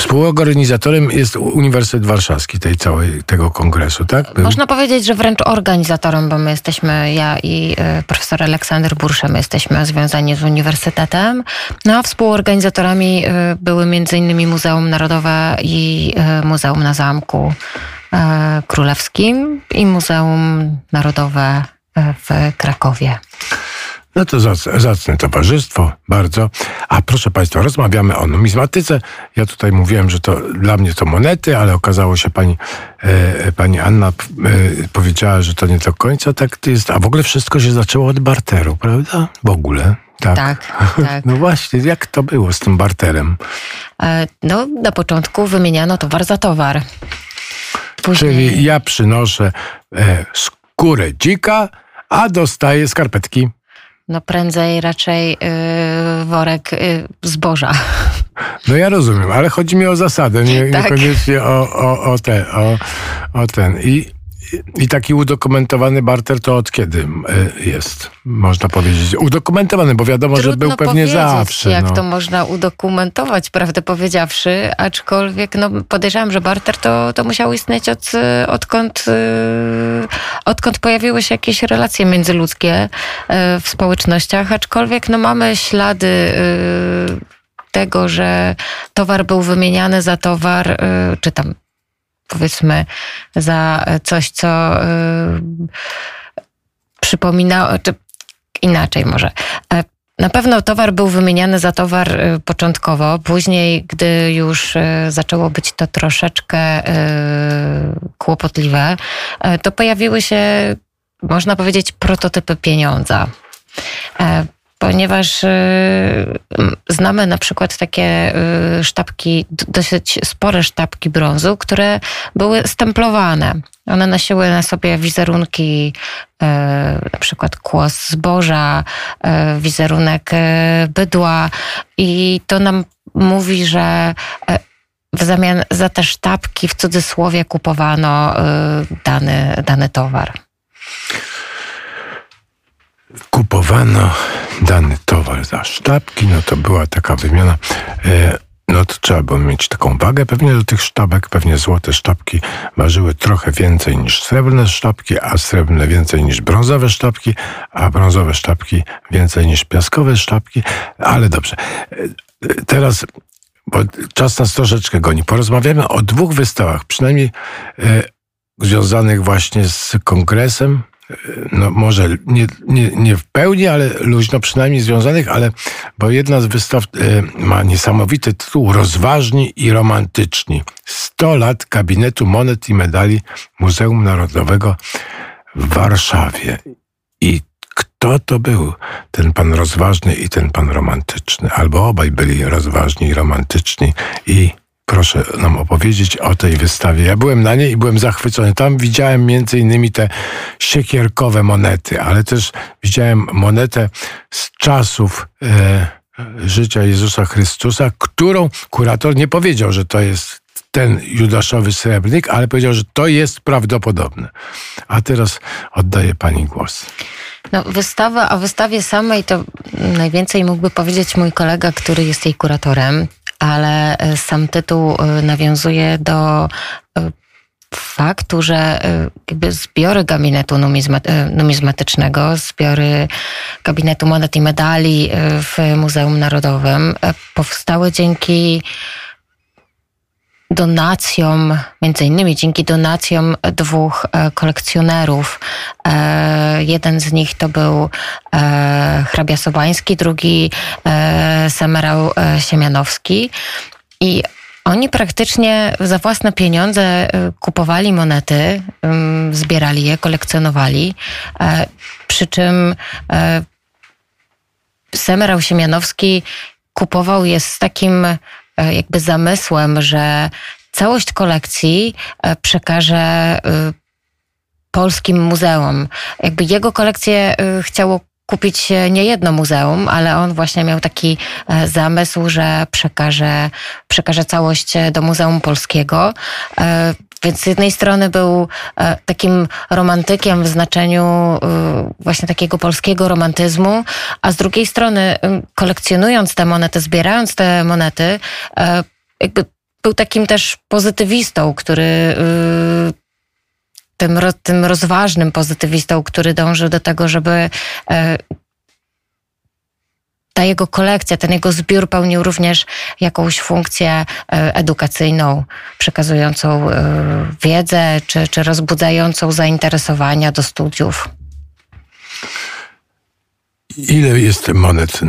Współorganizatorem jest Uniwersytet Warszawski tego kongresu, tak? Można powiedzieć, że wręcz organizatorem, bo my jesteśmy, ja i profesor Aleksander Bursze, my jesteśmy związani z uniwersytetem, no a współorganizatorami były m.in. Muzeum Narodowe i Muzeum na Zamku Królewskim i Muzeum Narodowe w Krakowie. No to zacne towarzystwo, bardzo. A proszę Państwa, rozmawiamy o numizmatyce. Ja tutaj mówiłem, że to dla mnie to monety, ale okazało się, pani Anna powiedziała, że to nie do końca tak jest. A w ogóle wszystko się zaczęło od barteru, prawda? W ogóle. Tak. No właśnie, jak to było z tym barterem? No na początku wymieniano towar za towar. Później. Czyli ja przynoszę skórę dzika, a dostaję skarpetki. No prędzej raczej worek zboża. No ja rozumiem, ale chodzi mi o zasadę, niekoniecznie o ten. I taki udokumentowany barter to od kiedy jest, można powiedzieć? Udokumentowany, bo wiadomo, trudno, że był pewnie zawsze. Jak to można udokumentować, prawdę powiedziawszy, aczkolwiek podejrzewam, że barter to musiał istnieć odkąd pojawiły się jakieś relacje międzyludzkie w społecznościach, aczkolwiek mamy ślady tego, że towar był wymieniany za towar, czy tam powiedzmy za coś, co przypominało, czy inaczej może. Na pewno towar był wymieniany za towar początkowo, później, gdy już zaczęło być to troszeczkę kłopotliwe, to pojawiły się, można powiedzieć, prototypy pieniądza. Ponieważ znamy na przykład takie sztabki, dosyć spore sztabki brązu, które były stemplowane. One nosiły na sobie wizerunki, na przykład kłos zboża, wizerunek bydła i to nam mówi, że w zamian za te sztabki w cudzysłowie kupowano dany towar. Kupowano dany towar za sztabki, no to była taka wymiana. No lot trzeba było mieć taką wagę pewnie do tych sztabek, pewnie złote sztabki ważyły trochę więcej niż srebrne sztabki, a srebrne więcej niż brązowe sztabki, a brązowe sztabki więcej niż piaskowe sztabki, ale dobrze. Teraz, bo czas nas troszeczkę goni, porozmawiamy o dwóch wystawach, przynajmniej związanych właśnie z kongresem, no może nie w pełni, ale luźno przynajmniej związanych, ale bo jedna z wystaw ma niesamowity tytuł Rozważni i romantyczni. 100 lat kabinetu monet i medali Muzeum Narodowego w Warszawie. I kto to był? Ten pan rozważny i ten pan romantyczny. Albo obaj byli rozważni i romantyczni i proszę nam opowiedzieć o tej wystawie. Ja byłem na niej i byłem zachwycony. Tam widziałem między innymi te siekierkowe monety, ale też widziałem monetę z czasów życia Jezusa Chrystusa, którą kurator nie powiedział, że to jest ten judaszowy srebrnik, ale powiedział, że to jest prawdopodobne. A teraz oddaję pani głos. No, wystawa, o wystawie samej to najwięcej mógłby powiedzieć mój kolega, który jest jej kuratorem, ale sam tytuł nawiązuje do faktu, że jakby zbiory gabinetu numizmatycznego, zbiory gabinetu monet i medali w Muzeum Narodowym powstały dzięki donacjom, między innymi dzięki donacjom dwóch kolekcjonerów. Jeden z nich to był hrabia Sobański, drugi Samerał Siemianowski. I oni praktycznie za własne pieniądze kupowali monety, zbierali je, kolekcjonowali, przy czym Samerał Siemianowski kupował je z takim jakby zamysłem, że całość kolekcji przekaże polskim muzeum. Jakby jego kolekcję chciało kupić nie jedno muzeum, ale on właśnie miał taki zamysł, że przekaże całość do Muzeum Polskiego. Więc z jednej strony był takim romantykiem w znaczeniu właśnie takiego polskiego romantyzmu, a z drugiej strony kolekcjonując te monety, zbierając te monety, jakby był takim też pozytywistą, który tym rozważnym pozytywistą, który dążył do tego, żeby ta jego kolekcja, ten jego zbiór pełnił również jakąś funkcję edukacyjną, przekazującą wiedzę, czy rozbudzającą zainteresowania do studiów. Ile jest monet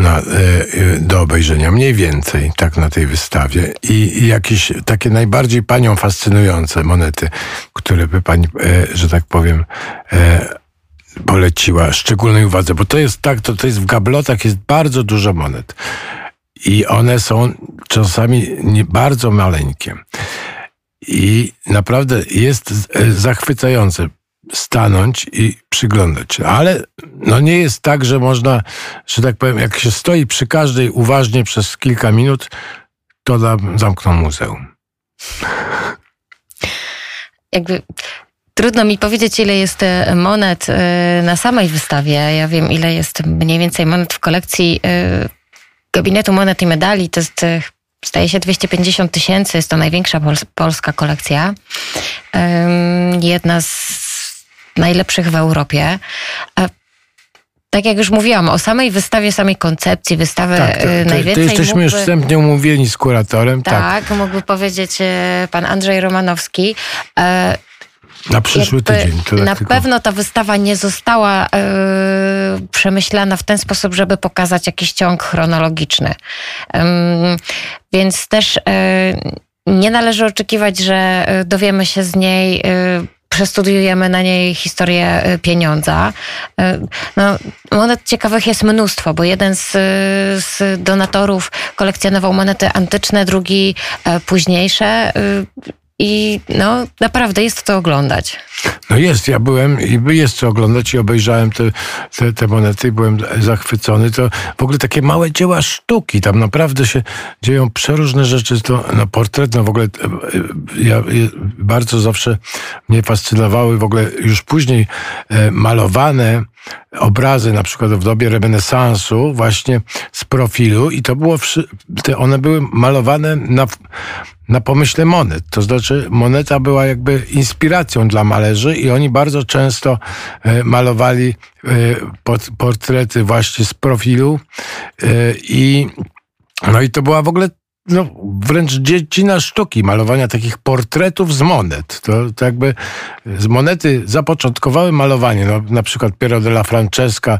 do obejrzenia? Mniej więcej, tak, na tej wystawie. I jakieś takie najbardziej panią fascynujące monety, które by pani, że tak powiem, poleciła szczególnej uwadze, bo to jest tak, to jest w gablotach, jest bardzo dużo monet i one są czasami bardzo maleńkie i naprawdę jest zachwycające stanąć i przyglądać się. Ale no nie jest tak, że można, że tak powiem, jak się stoi przy każdej uważnie przez kilka minut, to zamkną muzeum. Jakby trudno mi powiedzieć, ile jest monet na samej wystawie. Ja wiem, ile jest mniej więcej monet w kolekcji gabinetu monet i medali. To jest, zdaje się, 250 tysięcy. Jest to największa polska kolekcja. Jedna z najlepszych w Europie. Tak jak już mówiłam, o samej wystawie, samej koncepcji wystawy najwięcej to jesteśmy już wstępnie umówieni z kuratorem. Tak, mógłby powiedzieć pan Andrzej Romanowski. Na przyszły tydzień. Na pewno ta wystawa nie została przemyślana w ten sposób, żeby pokazać jakiś ciąg chronologiczny. Więc też nie należy oczekiwać, że dowiemy się z niej, przestudiujemy na niej historię pieniądza. No, monet ciekawych jest mnóstwo, bo jeden z donatorów kolekcjonował monety antyczne, drugi późniejsze. I no, naprawdę jest co oglądać. No jest, ja byłem i jest co oglądać i obejrzałem te monety i byłem zachwycony. To w ogóle takie małe dzieła sztuki, tam naprawdę się dzieją przeróżne rzeczy. To, no, portret, no w ogóle ja bardzo zawsze mnie fascynowały w ogóle już później malowane obrazy, na przykład w dobie renesansu, właśnie z profilu i to było, one były malowane na pomyśle monet. To znaczy moneta była jakby inspiracją dla malarzy i oni bardzo często malowali portrety właśnie z profilu i to była w ogóle wręcz dziedzina sztuki, malowania takich portretów z monet. To jakby z monety zapoczątkowały malowanie. No, na przykład Piero della Francesca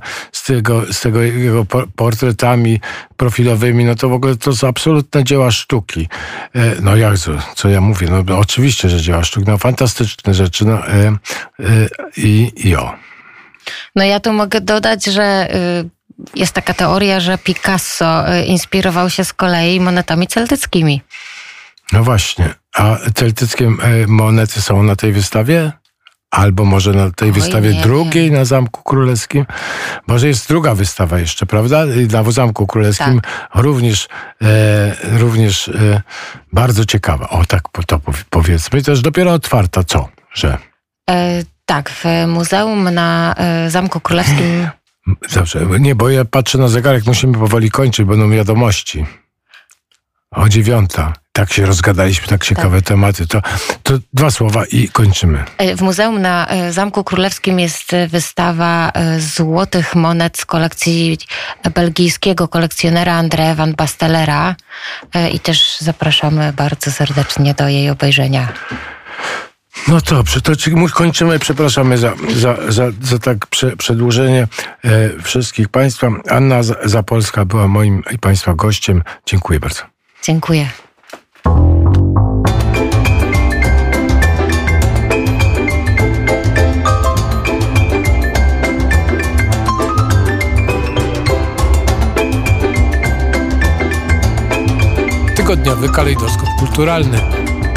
z tego jego portretami profilowymi, no to w ogóle to są absolutne dzieła sztuki. No jak, co ja mówię? No oczywiście, że dzieła sztuki, no fantastyczne rzeczy. No, No ja tu mogę dodać, że jest taka teoria, że Picasso inspirował się z kolei monetami celtyckimi. No właśnie. A celtyckie monety są na tej wystawie? Albo może na tej wystawie drugiej na Zamku Królewskim? Może jest druga wystawa jeszcze, prawda? Na Zamku Królewskim również bardzo ciekawa. O tak, to powiedzmy. Też dopiero otwarta, tak, w muzeum na Zamku Królewskim. Dobrze, nie, bo ja patrzę na zegarek, musimy powoli kończyć, będą wiadomości. 9:00. Tak się rozgadaliśmy, tak ciekawe tematy. To 2 słowa i kończymy. W muzeum na Zamku Królewskim jest wystawa złotych monet z kolekcji belgijskiego kolekcjonera André van Bastelera i też zapraszamy bardzo serdecznie do jej obejrzenia. No dobrze, to kończymy, przepraszamy za tak przedłużenie wszystkich Państwa. Anna Zapolska była moim i Państwa gościem. Dziękuję bardzo. Dziękuję. Tygodniowy kalejdoskop kulturalny.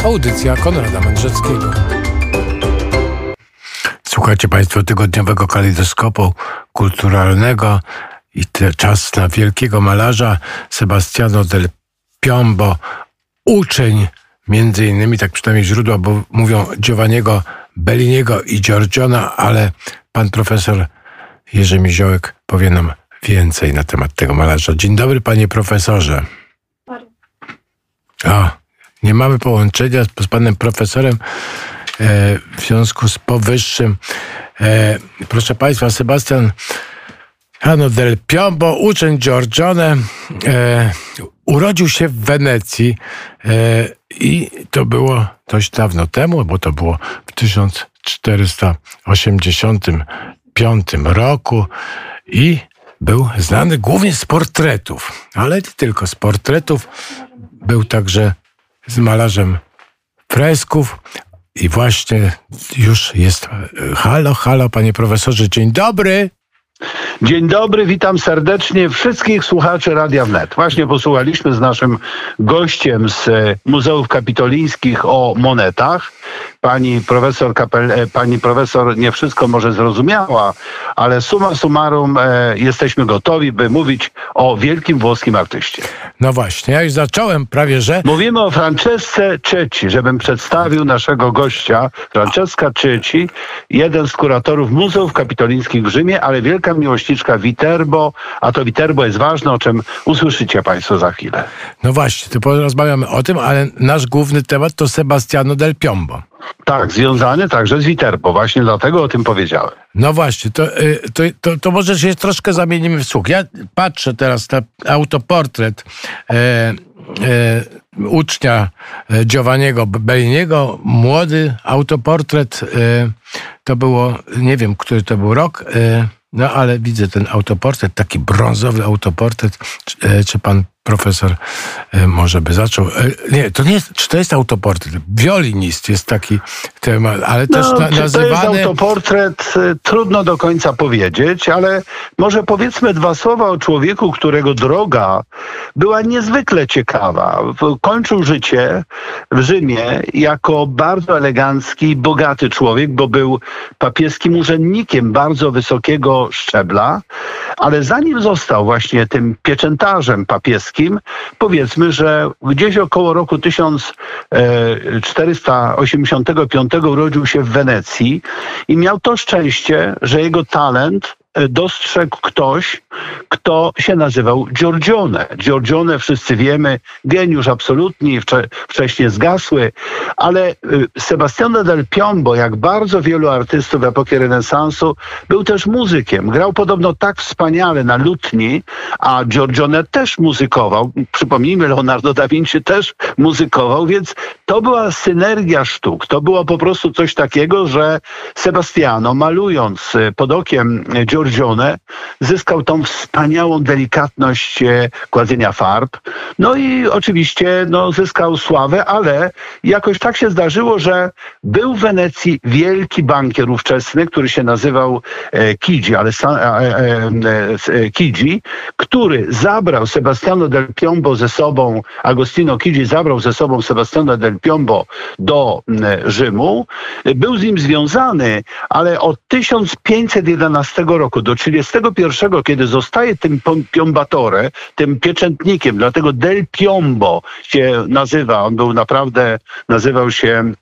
Audycja Konrada Mędrzeckiego. Słuchajcie Państwo tygodniowego kalejdoskopu kulturalnego i czas na wielkiego malarza Sebastiano del Piombo, uczeń między innymi, tak przynajmniej źródła, bo mówią Giovanniego Belliniego i Giorgiona, ale pan profesor Jerzy Miziołek powie nam więcej na temat tego malarza. Dzień dobry panie profesorze. Nie mamy połączenia z panem profesorem w związku z powyższym. Proszę państwa, Sebastiano del Piombo, uczeń Giorgione, urodził się w Wenecji i to było dość dawno temu, bo to było w 1485 roku i był znany głównie z portretów, ale nie tylko z portretów. Był także z malarzem fresków i właśnie już jest... Halo, panie profesorze, dzień dobry! Dzień dobry, witam serdecznie wszystkich słuchaczy Radia Wnet. Właśnie posłuchaliśmy z naszym gościem z Muzeów Kapitolińskich o monetach. Pani profesor nie wszystko może zrozumiała, ale summa summarum jesteśmy gotowi, by mówić o wielkim włoskim artyście. No właśnie, ja już zacząłem prawie, że... Mówimy o Francesce Cecchi, żebym przedstawił naszego gościa. Franceska Cecchi, jeden z kuratorów Muzeów Kapitolińskich w Rzymie, ale wielka miłośniczka Viterbo, a to Viterbo jest ważne, o czym usłyszycie Państwo za chwilę. No właśnie, to porozmawiamy o tym, ale nasz główny temat to Sebastiano del Piombo. Tak, związany także z Viterbo. Właśnie dlatego o tym powiedziałem. No właśnie, to może się troszkę zamienimy w słuch. Ja patrzę teraz na autoportret ucznia Giovanniego Belliniego. Młody autoportret. To było, nie wiem, który to był rok, ale widzę ten autoportret, taki brązowy autoportret. Czy pan profesor może by zaczął? Nie, to nie jest, czy to jest autoportret? Wiolinist jest taki temat, ale też nazywany... To jest autoportret, trudno do końca powiedzieć, ale może powiedzmy 2 słowa o człowieku, którego droga była niezwykle ciekawa. Kończył życie w Rzymie jako bardzo elegancki, bogaty człowiek, bo był papieskim urzędnikiem bardzo wysokiego szczebla, ale zanim został właśnie tym pieczętarzem papieskim, powiedzmy, że gdzieś około roku 1485 urodził się w Wenecji i miał to szczęście, że jego talent dostrzegł ktoś, kto się nazywał Giorgione. Giorgione, wszyscy wiemy, geniusz absolutny, wcześniej zgasły, ale Sebastiano del Piombo, jak bardzo wielu artystów epoki renesansu, był też muzykiem. Grał podobno tak wspaniale na lutni, a Giorgione też muzykował. Przypomnijmy, Leonardo da Vinci też muzykował, więc to była synergia sztuk. To było po prostu coś takiego, że Sebastiano, malując pod okiem Giorgione, zyskał tą wspaniałą delikatność kładzenia farb. No i oczywiście zyskał sławę, ale jakoś tak się zdarzyło, że był w Wenecji wielki bankier ówczesny, który się nazywał Chigi, który zabrał Sebastiano del Piombo ze sobą, Agostino Chigi zabrał ze sobą Sebastiano del Piombo do Rzymu. Był z nim związany, ale od 1511 roku do 31, kiedy zostaje tym piombatore, tym pieczętnikiem, dlatego del Piombo się nazywa, on był naprawdę, nazywał się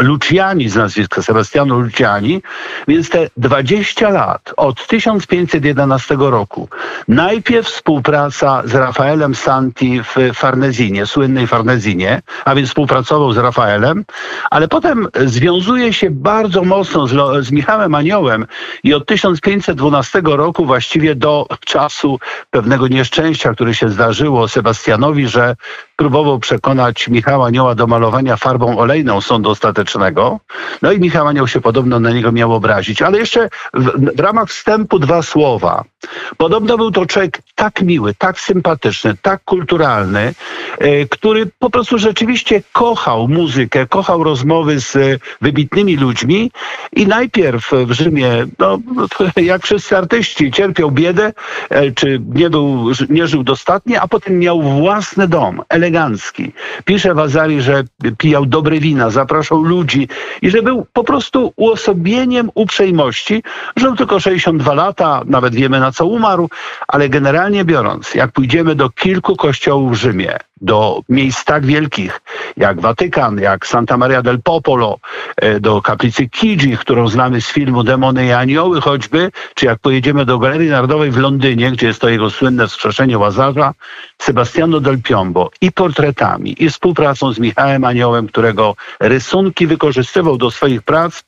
Luciani z nazwiska, Sebastiano Luciani, więc te 20 lat, od 1511 roku, najpierw współpraca z Rafaelem Santi w Farnezinie, słynnej Farnezinie, a więc współpracował z Rafaelem, ale potem związuje się bardzo mocno z Michałem Aniołem i od 1512 roku właściwie do czasu pewnego nieszczęścia, które się zdarzyło Sebastianowi, że próbował przekonać Michała Anioła do malowania farbą olejną sądu ostatecznego. No i Michał Anioł się podobno na niego miał obrazić. Ale jeszcze w ramach wstępu dwa słowa. Podobno był to człowiek tak miły, tak sympatyczny, tak kulturalny, który po prostu rzeczywiście kochał muzykę, kochał rozmowy z wybitnymi ludźmi i najpierw w Rzymie, jak wszyscy artyści, cierpiał biedę, czy nie żył dostatnie, a potem miał własny dom, elegancki. Pisze Vasari, że pijał dobre wina, zapraszał ludzi i że był po prostu uosobieniem uprzejmości. Żył tylko 62 lata, nawet wiemy na co umarł, ale generalnie biorąc, jak pójdziemy do kilku kościołów w Rzymie, do miejsc tak wielkich jak Watykan, jak Santa Maria del Popolo, do kaplicy Chigi, którą znamy z filmu Demony i Anioły choćby, czy jak pojedziemy do Galerii Narodowej w Londynie, gdzie jest to jego słynne wskrzeszenie Łazarza, Sebastiano del Piombo i portretami, i współpracą z Michałem Aniołem, którego rysunki wykorzystywał do swoich prac,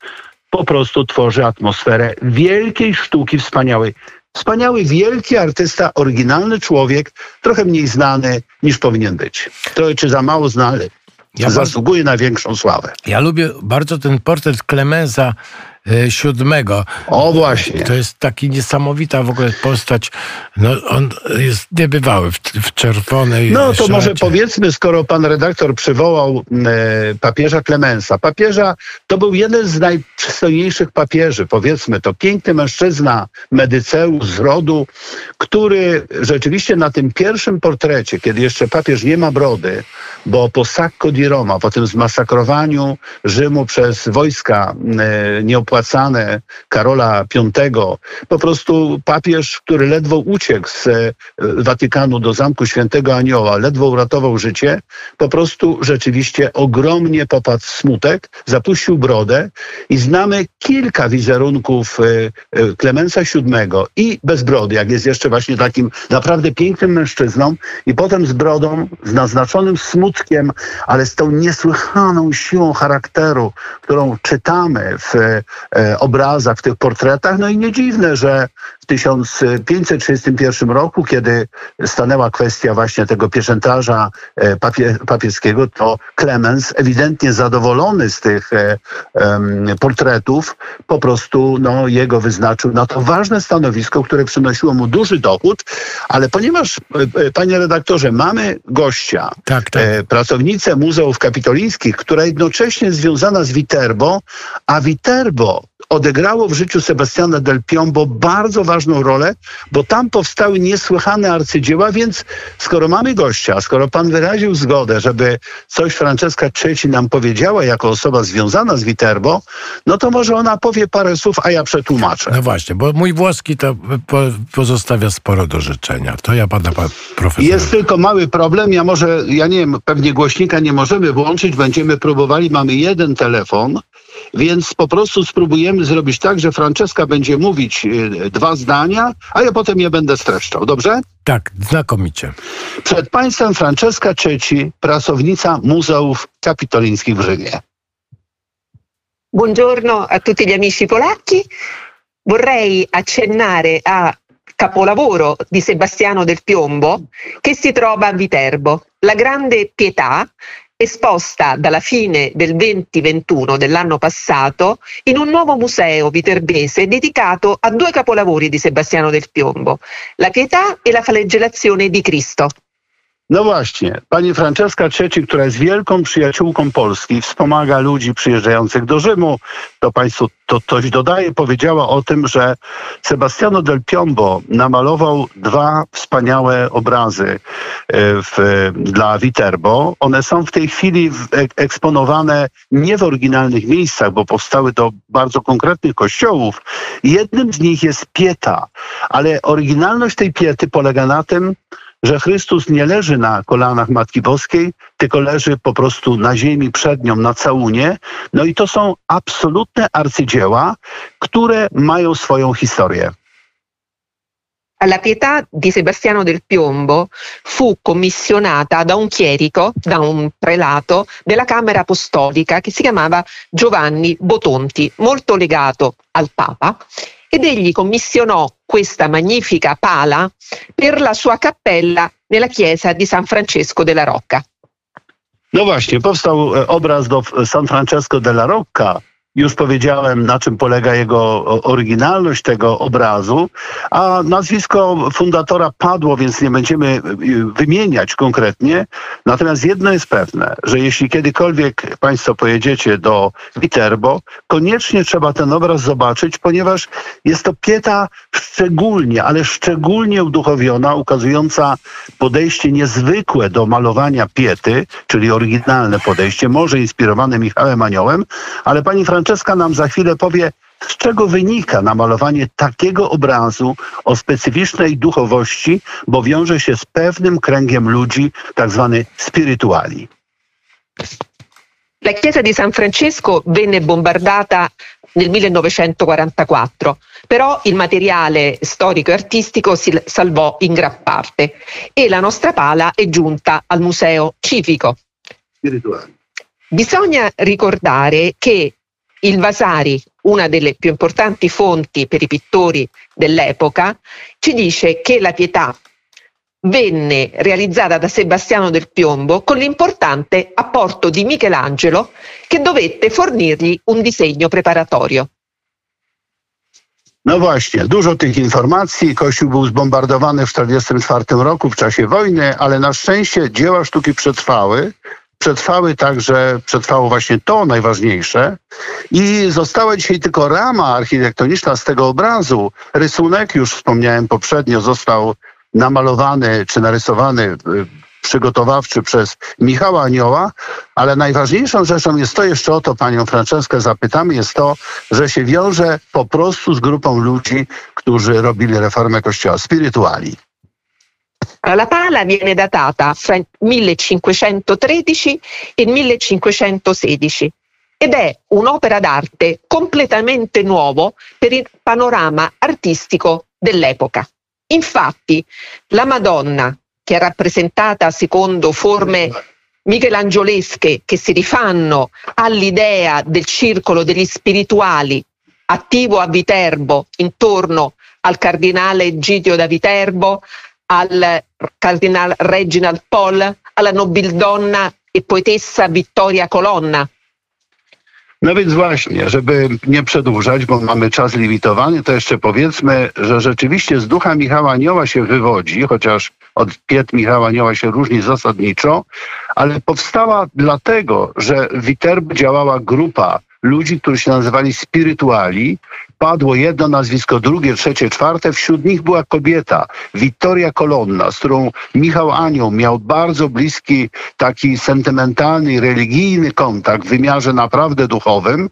po prostu tworzy atmosferę wielkiej sztuki wspaniałej. Wspaniały, wielki artysta, oryginalny człowiek, trochę mniej znany niż powinien być. Trochę czy za mało znany. Zasługuje na większą sławę. Ja lubię bardzo ten portret Klemensa VII. O właśnie. To jest taki niesamowita w ogóle postać. No, on jest niebywały w czerwonej No to szlacie. Może powiedzmy, skoro pan redaktor przywołał papieża Klemensa. Papieża to był jeden z najprzystojniejszych papieży. Powiedzmy to piękny mężczyzna, medyceus z rodu, który rzeczywiście na tym pierwszym portrecie, kiedy jeszcze papież nie ma brody, bo po Sacco di Roma, po tym zmasakrowaniu Rzymu przez wojska nieopłacane Karola V, po prostu papież, który ledwo uciekł z Watykanu do Zamku Świętego Anioła, ledwo uratował życie, po prostu rzeczywiście ogromnie popadł w smutek, zapuścił brodę i znamy kilka wizerunków Klemensa VII i bez brody, jak jest jeszcze właśnie takim naprawdę pięknym mężczyzną i potem z brodą, z naznaczonym smutkiem, ale z tą niesłychaną siłą charakteru, którą czytamy w obrazach, w tych portretach. No i nie dziwne, że w 1531 roku, kiedy stanęła kwestia właśnie tego pieczętarza papieskiego, to Klemens, ewidentnie zadowolony z tych portretów, po prostu jego wyznaczył na to ważne stanowisko, które przynosiło mu duży dochód, ale ponieważ, panie redaktorze, mamy gościa, pracownicę Muzeów Kapitolińskich, która jednocześnie jest związana z Viterbo, a Viterbo odegrało w życiu Sebastiana del Piombo bardzo ważną rolę, bo tam powstały niesłychane arcydzieła, więc skoro mamy gościa, skoro pan wyraził zgodę, żeby coś Franceska Cecchi nam powiedziała jako osoba związana z Viterbo, no to może ona powie parę słów, a ja przetłumaczę. No właśnie, bo mój włoski to pozostawia sporo do życzenia. To ja pana profesor. Jest tylko mały problem, ja nie wiem, pewnie głośnika nie możemy włączyć, będziemy próbowali, mamy jeden telefon Więc po prostu spróbujemy zrobić tak, że Franceska będzie mówić dwa zdania, a ja potem je będę streszczał. Dobrze? Tak, znakomicie. Przed Państwem Franceska Cecchi, pracownica Muzeów Kapitolińskich w Rzymie. Buongiorno a tutti gli amici polacchi. Vorrei accennare a capolavoro di Sebastiano del Piombo che si trova a Viterbo. La grande pietà esposta dalla fine del 2021 dell'anno passato in un nuovo museo viterbese dedicato a due capolavori di Sebastiano del Piombo, la pietà e la flagellazione di Cristo. No właśnie, pani Franceska Cecchi, która jest wielką przyjaciółką Polski, wspomaga ludzi przyjeżdżających do Rzymu, to Państwu to coś dodaje, powiedziała o tym, że Sebastiano del Piombo namalował dwa wspaniałe obrazy dla Viterbo. One są w tej chwili eksponowane nie w oryginalnych miejscach, bo powstały do bardzo konkretnych kościołów. Jednym z nich jest pieta, ale oryginalność tej piety polega na tym, że Chrystus nie leży na kolanach Matki Boskiej, tylko leży po prostu na ziemi przed nią, na całunie. No i to są absolutne arcydzieła, które mają swoją historię. La pietà di Sebastiano del Piombo fu commissionata da un chierico, da un prelato della Camera Apostolica che si chiamava Giovanni Botonti, molto legato al Papa, ed egli commissionò questa magnifica pala per la sua cappella nella chiesa di San Francesco della Rocca. No właśnie, powstał obraz do San Francesco della Rocca. Już powiedziałem, na czym polega jego oryginalność tego obrazu, a nazwisko fundatora padło, więc nie będziemy wymieniać konkretnie. Natomiast jedno jest pewne, że jeśli kiedykolwiek Państwo pojedziecie do Viterbo, koniecznie trzeba ten obraz zobaczyć, ponieważ jest to pieta szczególnie, ale szczególnie uduchowiona, ukazująca podejście niezwykłe do malowania piety, czyli oryginalne podejście, może inspirowane Michałem Aniołem, ale pani Franceska nam za chwilę powie, z czego wynika namalowanie takiego obrazu o specyficznej duchowości, bo wiąże się z pewnym kręgiem ludzi, tak zwany spirituali. La chiesa di San Francesco venne bombardata nel 1944, però il materiale storico e artistico si salvò in gran parte e la nostra pala è giunta al Museo Civico. Spirituali. Bisogna ricordare che il Vasari, una delle più importanti fonti per i pittori dell'epoca, ci dice che la pietà venne realizzata da Sebastiano del Piombo con l'importante apporto di Michelangelo, che dovette fornirgli un disegno preparatorio. No właśnie, dużo tych informacji. Kościół był zbombardowany w 1944 roku w czasie wojny, ale na szczęście dzieła sztuki przetrwały. Przetrwało właśnie to najważniejsze i została dzisiaj tylko rama architektoniczna z tego obrazu. Rysunek, już wspomniałem poprzednio, został namalowany czy narysowany przygotowawczy przez Michała Anioła, ale najważniejszą rzeczą jest to, jeszcze o to panią Franceskę zapytamy, jest to, że się wiąże po prostu z grupą ludzi, którzy robili reformę Kościoła, spirituali. La pala viene datata fra il 1513 e il 1516 ed è un'opera d'arte completamente nuova per il panorama artistico dell'epoca. Infatti, la Madonna, che è rappresentata secondo forme michelangiolesche che si rifanno all'idea del circolo degli spirituali attivo a Viterbo intorno al cardinale Egidio da Viterbo, al cardinale Reginald Pole, alla nobildonna e poetessa Vittoria Colonna. No więc właśnie, żeby nie przedłużać, bo mamy czas limitowany, to jeszcze powiedzmy, że rzeczywiście z ducha Michała Anioła się wywodzi, chociaż od piet Michała Anioła się różni zasadniczo, ale powstała dlatego, że w Viterbo działała grupa ludzi, którzy się nazywali spirituali, padło jedno nazwisko, drugie, trzecie, czwarte. Wśród nich była kobieta, Vittoria Colonna, z którą Michał Anioł miał bardzo bliski, taki sentymentalny, religijny kontakt w wymiarze naprawdę duchowym.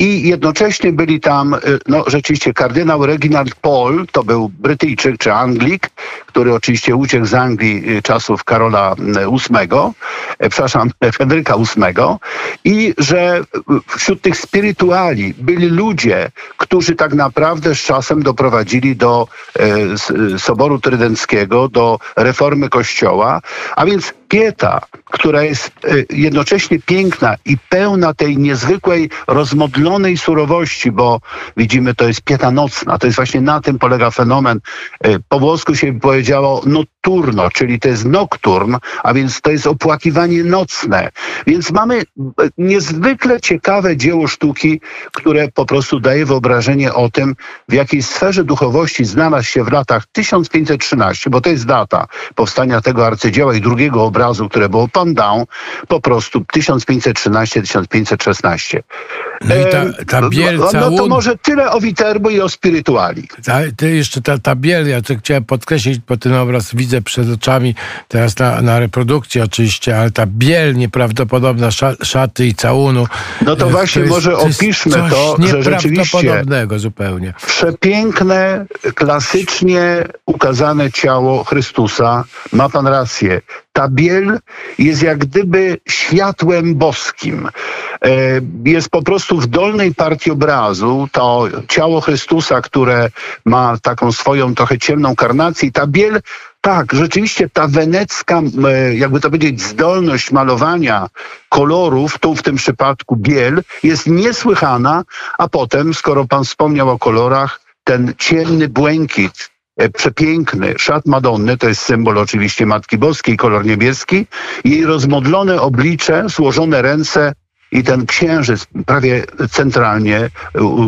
I jednocześnie byli tam, no rzeczywiście, kardynał Reginald Pole, to był Brytyjczyk czy Anglik, który oczywiście uciekł z Anglii czasów Karola VIII, przepraszam, Henryka VIII. I że wśród tych spirituali byli ludzie, którzy tak naprawdę z czasem doprowadzili do Soboru Trydenckiego, do reformy Kościoła, a więc pieta, która jest jednocześnie piękna i pełna tej niezwykłej, rozmodlonej surowości, bo widzimy, to jest pieta nocna, to jest właśnie na tym polega fenomen. Po włosku się powiedziało notturno, czyli to jest nocturn, a więc to jest opłakiwanie nocne. Więc mamy niezwykle ciekawe dzieło sztuki, które po prostu daje wyobrażenie o tym, w jakiej sferze duchowości znalazł się w latach 1513, bo to jest data powstania tego arcydzieła i drugiego obrazu, które było Pandown, po prostu 1513-1516. No i ta biel no to może tyle o Viterbo i o Spirituali. Jeszcze ta biel, ja to chciałem podkreślić, bo ten obraz widzę przed oczami teraz na reprodukcji oczywiście, ale ta biel nieprawdopodobna szaty i całunu. No to właśnie może opiszmy to, że rzeczywiście zupełnie przepiękne, klasycznie ukazane ciało Chrystusa. Ma pan rację. Ta biel jest jak gdyby światłem boskim. Jest po prostu w dolnej partii obrazu to ciało Chrystusa, które ma taką swoją trochę ciemną karnację i ta biel. Tak, rzeczywiście ta wenecka, jakby to powiedzieć, zdolność malowania kolorów, tu w tym przypadku biel, jest niesłychana, a potem, skoro pan wspomniał o kolorach, ten ciemny błękit, przepiękny szat Madonny, to jest symbol oczywiście Matki Boskiej, kolor niebieski, jej rozmodlone oblicze, złożone ręce i ten księżyc prawie centralnie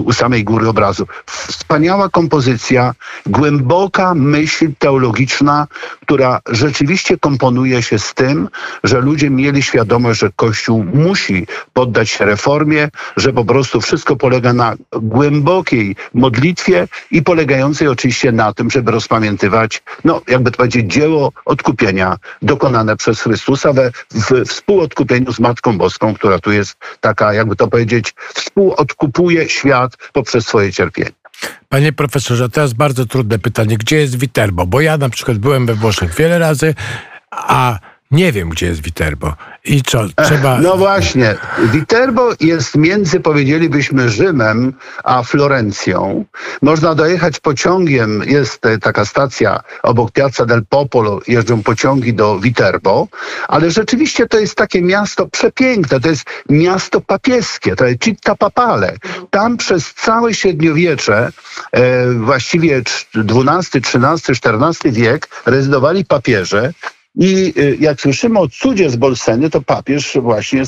u samej góry obrazu. Wspaniała kompozycja, głęboka myśl teologiczna, która rzeczywiście komponuje się z tym, że ludzie mieli świadomość, że Kościół musi poddać się reformie, że po prostu wszystko polega na głębokiej modlitwie i polegającej oczywiście na tym, żeby rozpamiętywać, no jakby to powiedzieć, dzieło odkupienia dokonane przez Chrystusa we współodkupieniu z Matką Boską, która tu jest taka, jakby to powiedzieć, współodkupuje świat poprzez swoje cierpienie. Panie profesorze, teraz bardzo trudne pytanie. Gdzie jest Viterbo? Bo ja na przykład byłem we Włoszech wiele razy, a nie wiem, gdzie jest Viterbo. I co? Trzeba... No właśnie. Viterbo jest między, powiedzielibyśmy, Rzymem a Florencją. Można dojechać pociągiem. Jest taka stacja obok Piazza del Popolo. Jeżdżą pociągi do Viterbo. Ale rzeczywiście to jest takie miasto przepiękne. To jest miasto papieskie. To jest Città Papale. Tam przez całe średniowiecze, właściwie XII, XIII, XIV wiek rezydowali papieże. I jak słyszymy o cudzie z Bolseny, to papież właśnie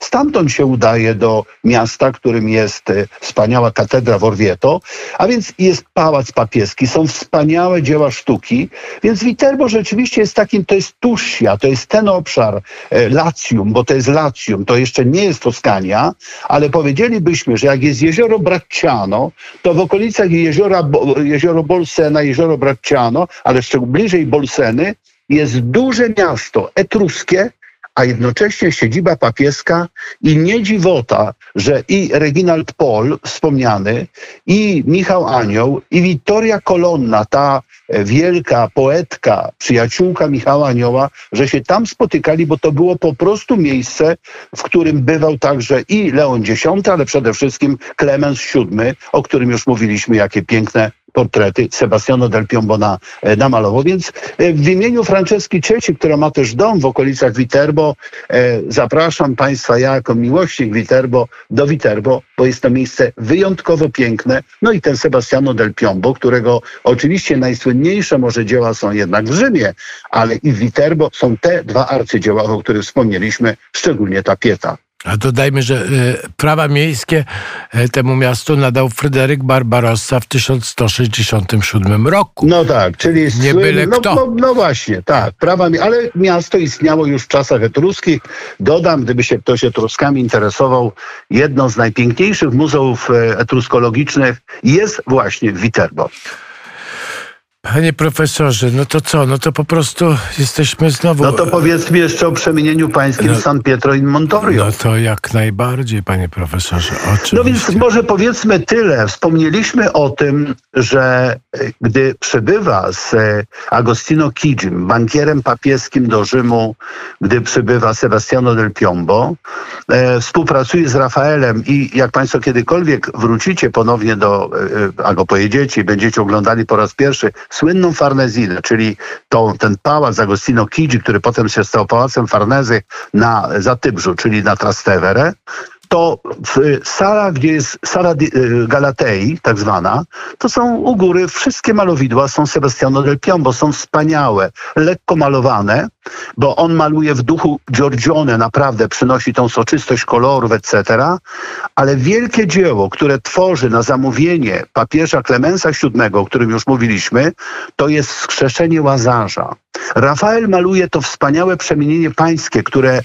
stamtąd się udaje do miasta, którym jest wspaniała katedra w Orvieto, a więc jest pałac papieski, są wspaniałe dzieła sztuki, więc Viterbo rzeczywiście jest takim, to jest Tuscia, to jest ten obszar Latium, bo to jest Latium, to jeszcze nie jest Toskania, ale powiedzielibyśmy, że jak jest jezioro Bracciano, to w okolicach jezioro Bolsena, jezioro Bracciano, ale jeszcze bliżej Bolseny, jest duże miasto etruskie, a jednocześnie siedziba papieska i nie dziwota, że i Reginald Pole wspomniany, i Michał Anioł, i Vittoria Colonna, ta wielka poetka, przyjaciółka Michała Anioła, że się tam spotykali, bo to było po prostu miejsce, w którym bywał także i Leon X, ale przede wszystkim Klemens VII, o którym już mówiliśmy, jakie piękne portrety Sebastiano del Piombo namalował. Więc w imieniu Franceski Cecchi, która ma też dom w okolicach Viterbo, zapraszam Państwa, ja jako miłośnik Viterbo, do Viterbo, bo jest to miejsce wyjątkowo piękne. No i ten Sebastiano del Piombo, którego oczywiście najsłynniejsze może dzieła są jednak w Rzymie, ale i w Viterbo są te dwa arcydzieła, o których wspomnieliśmy, szczególnie ta pieta. A dodajmy, że prawa miejskie temu miastu nadał Fryderyk Barbarossa w 1167 roku. No tak, czyli... Nie byle kto. No właśnie, tak. Prawa, ale miasto istniało już w czasach etruskich. Dodam, gdyby się ktoś Etruskami interesował, jedno z najpiękniejszych muzeów etruskologicznych jest właśnie w Viterbo. Panie profesorze, no to co? No to po prostu jesteśmy znowu... No to powiedzmy jeszcze o przemienieniu pańskim San Pietro in Montorio. No to jak najbardziej, panie profesorze. Oczywiście. No więc może powiedzmy tyle. Wspomnieliśmy o tym, że gdy przybywa z Agostino Chigi, bankierem papieskim do Rzymu, gdy przybywa Sebastiano del Piombo, współpracuje z Rafaelem i jak państwo kiedykolwiek wrócicie ponownie do, albo pojedziecie i będziecie oglądali po raz pierwszy słynną Farnezinę, czyli ten pałac Agostino Chigi, który potem się stał pałacem Farnezy na Zatybrzu, czyli na Trastevere, to sala, gdzie jest sala Galatei, tak zwana, to są u góry wszystkie malowidła, są Sebastiano del Piombo, są wspaniałe, lekko malowane, bo on maluje w duchu Giorgione, naprawdę przynosi tą soczystość kolorów, etc., ale wielkie dzieło, które tworzy na zamówienie papieża Klemensa VII, o którym już mówiliśmy, to jest Wskrzeszenie Łazarza. Rafael maluje to wspaniałe przemienienie pańskie, które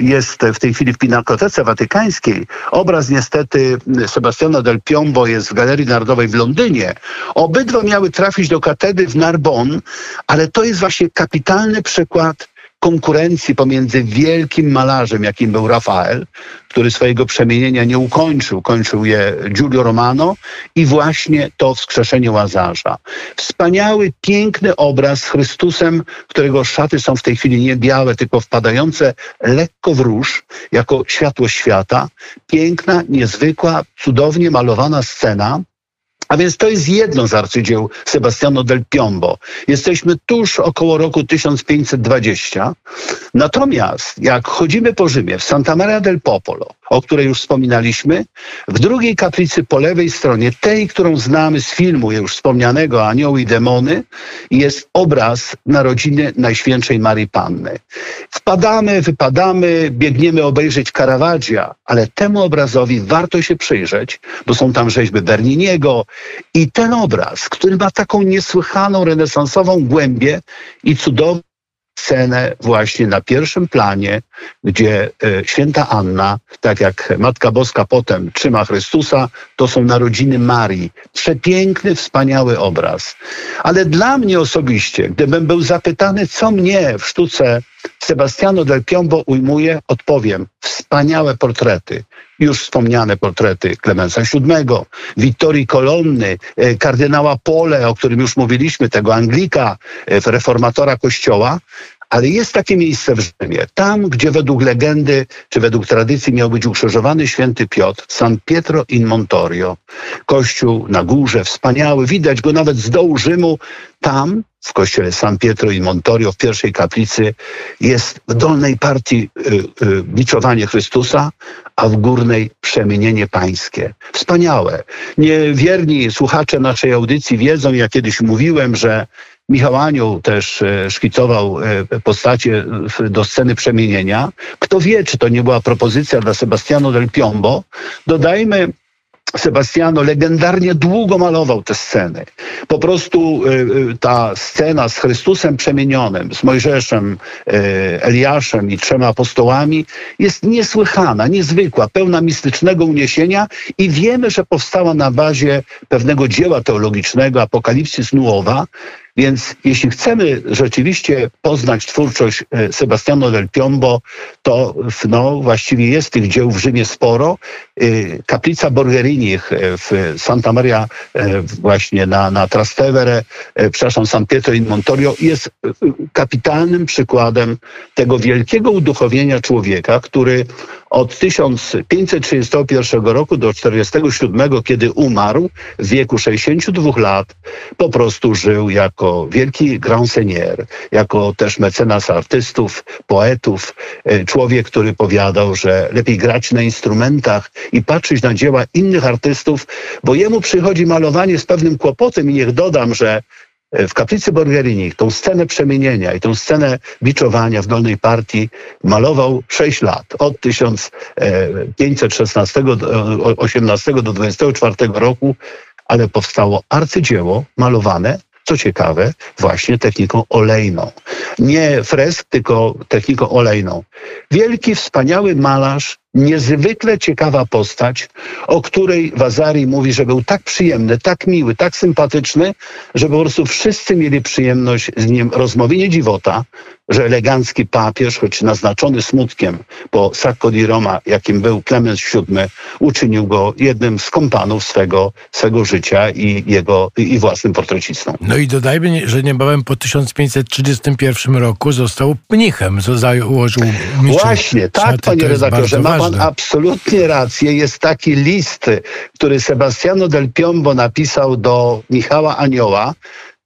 jest w tej chwili w Pinakotece Watykańskiej. Obraz niestety Sebastiana del Piombo jest w Galerii Narodowej w Londynie. Obydwa miały trafić do katedry w Narbonne, ale to jest właśnie kapitalny przykład konkurencji pomiędzy wielkim malarzem, jakim był Rafael, który swojego przemienienia nie ukończył, kończył je Giulio Romano, i właśnie to Wskrzeszenie Łazarza. Wspaniały, piękny obraz z Chrystusem, którego szaty są w tej chwili nie białe, tylko wpadające lekko w róż, jako światło świata. Piękna, niezwykła, cudownie malowana scena. A więc to jest jedno z arcydzieł Sebastiano del Piombo. Jesteśmy tuż około roku 1520. Natomiast jak chodzimy po Rzymie, w Santa Maria del Popolo, o której już wspominaliśmy, w drugiej kaplicy po lewej stronie, tej, którą znamy z filmu już wspomnianego Anioły i demony, jest obraz Narodziny Najświętszej Marii Panny. Wpadamy, wypadamy, biegniemy obejrzeć Caravaggia, ale temu obrazowi warto się przyjrzeć, bo są tam rzeźby Berniniego i ten obraz, który ma taką niesłychaną renesansową głębię i cudowną scenę właśnie na pierwszym planie, gdzie święta Anna, tak jak Matka Boska potem trzyma Chrystusa, to są narodziny Marii. Przepiękny, wspaniały obraz. Ale dla mnie osobiście, gdybym był zapytany, co mnie w sztuce Sebastiano del Piombo ujmuje, odpowiem: wspaniałe portrety. Już wspomniane portrety Klemensa VII, Vittorii Colonny, kardynała Pole, o którym już mówiliśmy, tego Anglika, reformatora Kościoła. Ale jest takie miejsce w Rzymie, tam gdzie według legendy, czy według tradycji miał być ukrzyżowany święty Piotr, San Pietro in Montorio. Kościół na górze, wspaniały, widać go nawet z dołu Rzymu. Tam, w kościele San Pietro in Montorio, w pierwszej kaplicy, jest w dolnej partii biczowanie Chrystusa, a w górnej przemienienie pańskie. Wspaniałe. Niewierni słuchacze naszej audycji wiedzą, ja kiedyś mówiłem, że Michał Anioł też szkicował postacie do sceny przemienienia. Kto wie, czy to nie była propozycja dla Sebastiano del Piombo. Dodajmy, Sebastiano legendarnie długo malował te sceny. Po prostu ta scena z Chrystusem przemienionym, z Mojżeszem, Eliaszem i 3 apostołami jest niesłychana, niezwykła, pełna mistycznego uniesienia i wiemy, że powstała na bazie pewnego dzieła teologicznego, Apokalipsis Nuova. Więc jeśli chcemy rzeczywiście poznać twórczość Sebastiano del Piombo, to właściwie jest tych dzieł w Rzymie sporo. Kaplica Borgherini w Santa Maria właśnie na Trastevere, przepraszam, San Pietro in Montorio jest kapitalnym przykładem tego wielkiego uduchowienia człowieka, który od 1531 roku do 1947, kiedy umarł w wieku 62 lat, po prostu żył jako wielki grand seigneur, jako też mecenas artystów, poetów, człowiek, który powiadał, że lepiej grać na instrumentach i patrzeć na dzieła innych artystów, bo jemu przychodzi malowanie z pewnym kłopotem i niech dodam, że w kaplicy Borgherini tą scenę przemienienia i tą scenę biczowania w dolnej partii malował 6 lat. Od 1516 do 18 do 24 roku, ale powstało arcydzieło malowane, co ciekawe, właśnie techniką olejną. Nie fresk, tylko techniką olejną. Wielki, wspaniały malarz, niezwykle ciekawa postać, o której Vasari mówi, że był tak przyjemny, tak miły, tak sympatyczny, że po prostu wszyscy mieli przyjemność z nim rozmowy. Nie dziwota, że elegancki papież, choć naznaczony smutkiem po Sacco di Roma, jakim był Klemens VII, uczynił go jednym z kompanów swego życia i własnym portrecistą. No i dodajmy, że niebawem po 1531 roku został mnichem, co założył mistrz. Właśnie, tak, panie redaktorze, ma pan absolutnie rację. Jest taki list, który Sebastiano del Piombo napisał do Michała Anioła.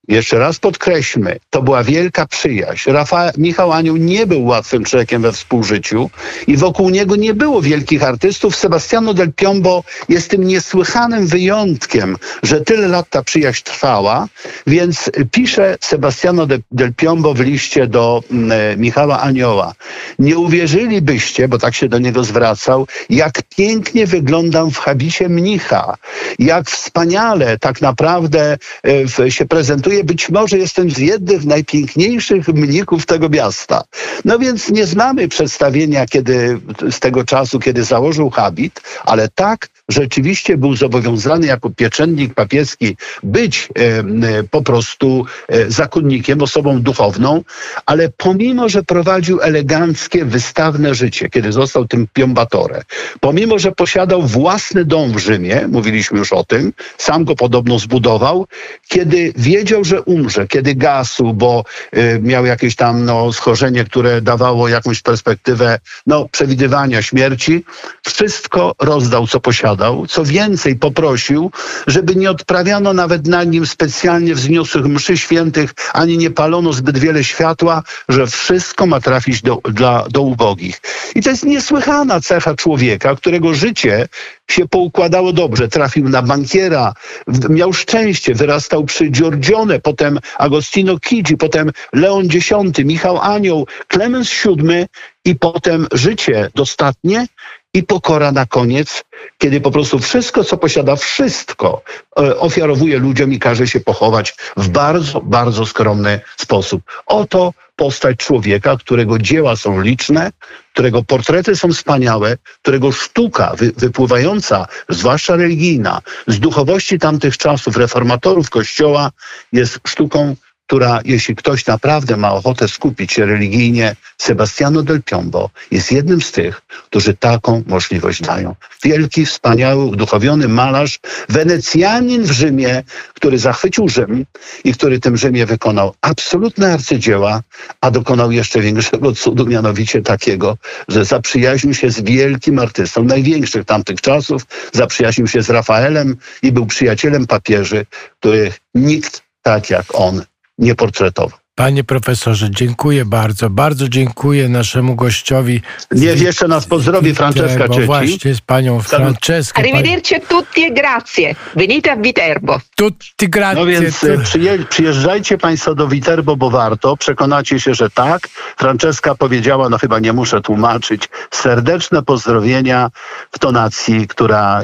Jeszcze raz podkreślmy, to była wielka przyjaźń. Michał Anioł nie był łatwym człowiekiem we współżyciu i wokół niego nie było wielkich artystów. Sebastiano del Piombo jest tym niesłychanym wyjątkiem, że tyle lat ta przyjaźń trwała, więc pisze Sebastiano del Piombo w liście do Michała Anioła. Nie uwierzylibyście, bo tak się do niego zwracał, jak pięknie wyglądam w habicie mnicha, jak wspaniale tak naprawdę się prezentuje. Być może jestem z jednym z najpiękniejszych mnichów tego miasta. No więc nie znamy przedstawienia z tego czasu, kiedy założył habit, ale tak rzeczywiście był zobowiązany jako pieczętnik papieski być po prostu zakonnikiem, osobą duchowną, ale pomimo, że prowadził eleganckie, wystawne życie, kiedy został tym piombatore, pomimo, że posiadał własny dom w Rzymie, mówiliśmy już o tym, sam go podobno zbudował, kiedy wiedział, że umrze, kiedy gasł, bo miał jakieś tam schorzenie, które dawało jakąś perspektywę przewidywania śmierci, wszystko rozdał, co posiadał. Co więcej, poprosił, żeby nie odprawiano nawet na nim specjalnie wzniosłych mszy świętych, ani nie palono zbyt wiele światła, że wszystko ma trafić do ubogich. I to jest niesłychana cecha człowieka, którego życie się poukładało dobrze. Trafił na bankiera, miał szczęście, wyrastał przy Giorgione, potem Agostino Chigi, potem Leon X, Michał Anioł, Klemens VII i potem życie dostatnie i pokora na koniec, kiedy po prostu wszystko, co posiada, wszystko ofiarowuje ludziom i każe się pochować w bardzo, bardzo skromny sposób. Oto postać człowieka, którego dzieła są liczne, którego portrety są wspaniałe, którego sztuka wypływająca, zwłaszcza religijna, z duchowości tamtych czasów reformatorów Kościoła jest sztuką, która, jeśli ktoś naprawdę ma ochotę skupić się religijnie, Sebastiano del Piombo jest jednym z tych, którzy taką możliwość dają. Wielki, wspaniały, uduchowiony malarz, Wenecjanin w Rzymie, który zachwycił Rzym i który tym Rzymie wykonał absolutne arcydzieła, a dokonał jeszcze większego cudu, mianowicie takiego, że zaprzyjaźnił się z wielkim artystą największych tamtych czasów, zaprzyjaźnił się z Rafaelem i był przyjacielem papieży, których nikt tak jak on nie portretował. Panie profesorze, dziękuję bardzo. Bardzo dziękuję naszemu gościowi. Niech jeszcze nas pozdrowi Franceska Cecchi. Właśnie, z panią Franceską. Arrivederci tutti e grazie. Venite a Viterbo. Tutti grazie. No więc przyjeżdżajcie państwo do Viterbo, bo warto. Przekonacie się, że tak. Franceska powiedziała, chyba nie muszę tłumaczyć, serdeczne pozdrowienia w tonacji, która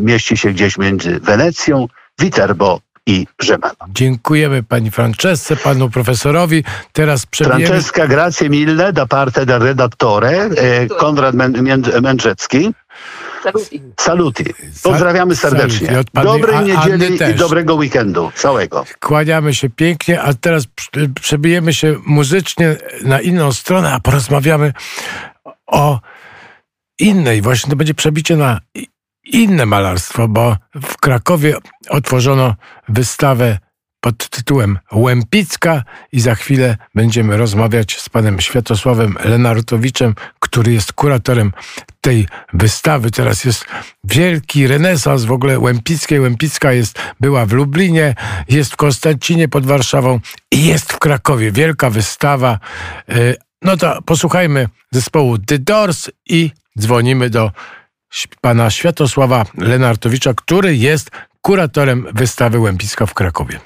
mieści się gdzieś między Wenecją, Viterbo i Rzymem. Dziękujemy pani Francesce, panu profesorowi. Teraz przebijemy... Franceska, grazie mille da parte del redattore, Konrad Mędrzecki. Saluti. Saluti. Pozdrawiamy serdecznie. Saluti. Dobrej niedzieli i dobrego weekendu całego. Kłaniamy się pięknie, a teraz przebijemy się muzycznie na inną stronę, a porozmawiamy o innej. Właśnie to będzie przebicie na inne malarstwo, bo w Krakowie otworzono wystawę pod tytułem Łempicka i za chwilę będziemy rozmawiać z panem Światosławem Lenartowiczem, który jest kuratorem tej wystawy. Teraz jest wielki renesans w ogóle Łempickiej. Łempicka była w Lublinie, jest w Konstancinie pod Warszawą i jest w Krakowie. Wielka wystawa. No to posłuchajmy zespołu The Doors i dzwonimy do pana Światosława Lenartowicza, który jest kuratorem wystawy Łempicka w Krakowie.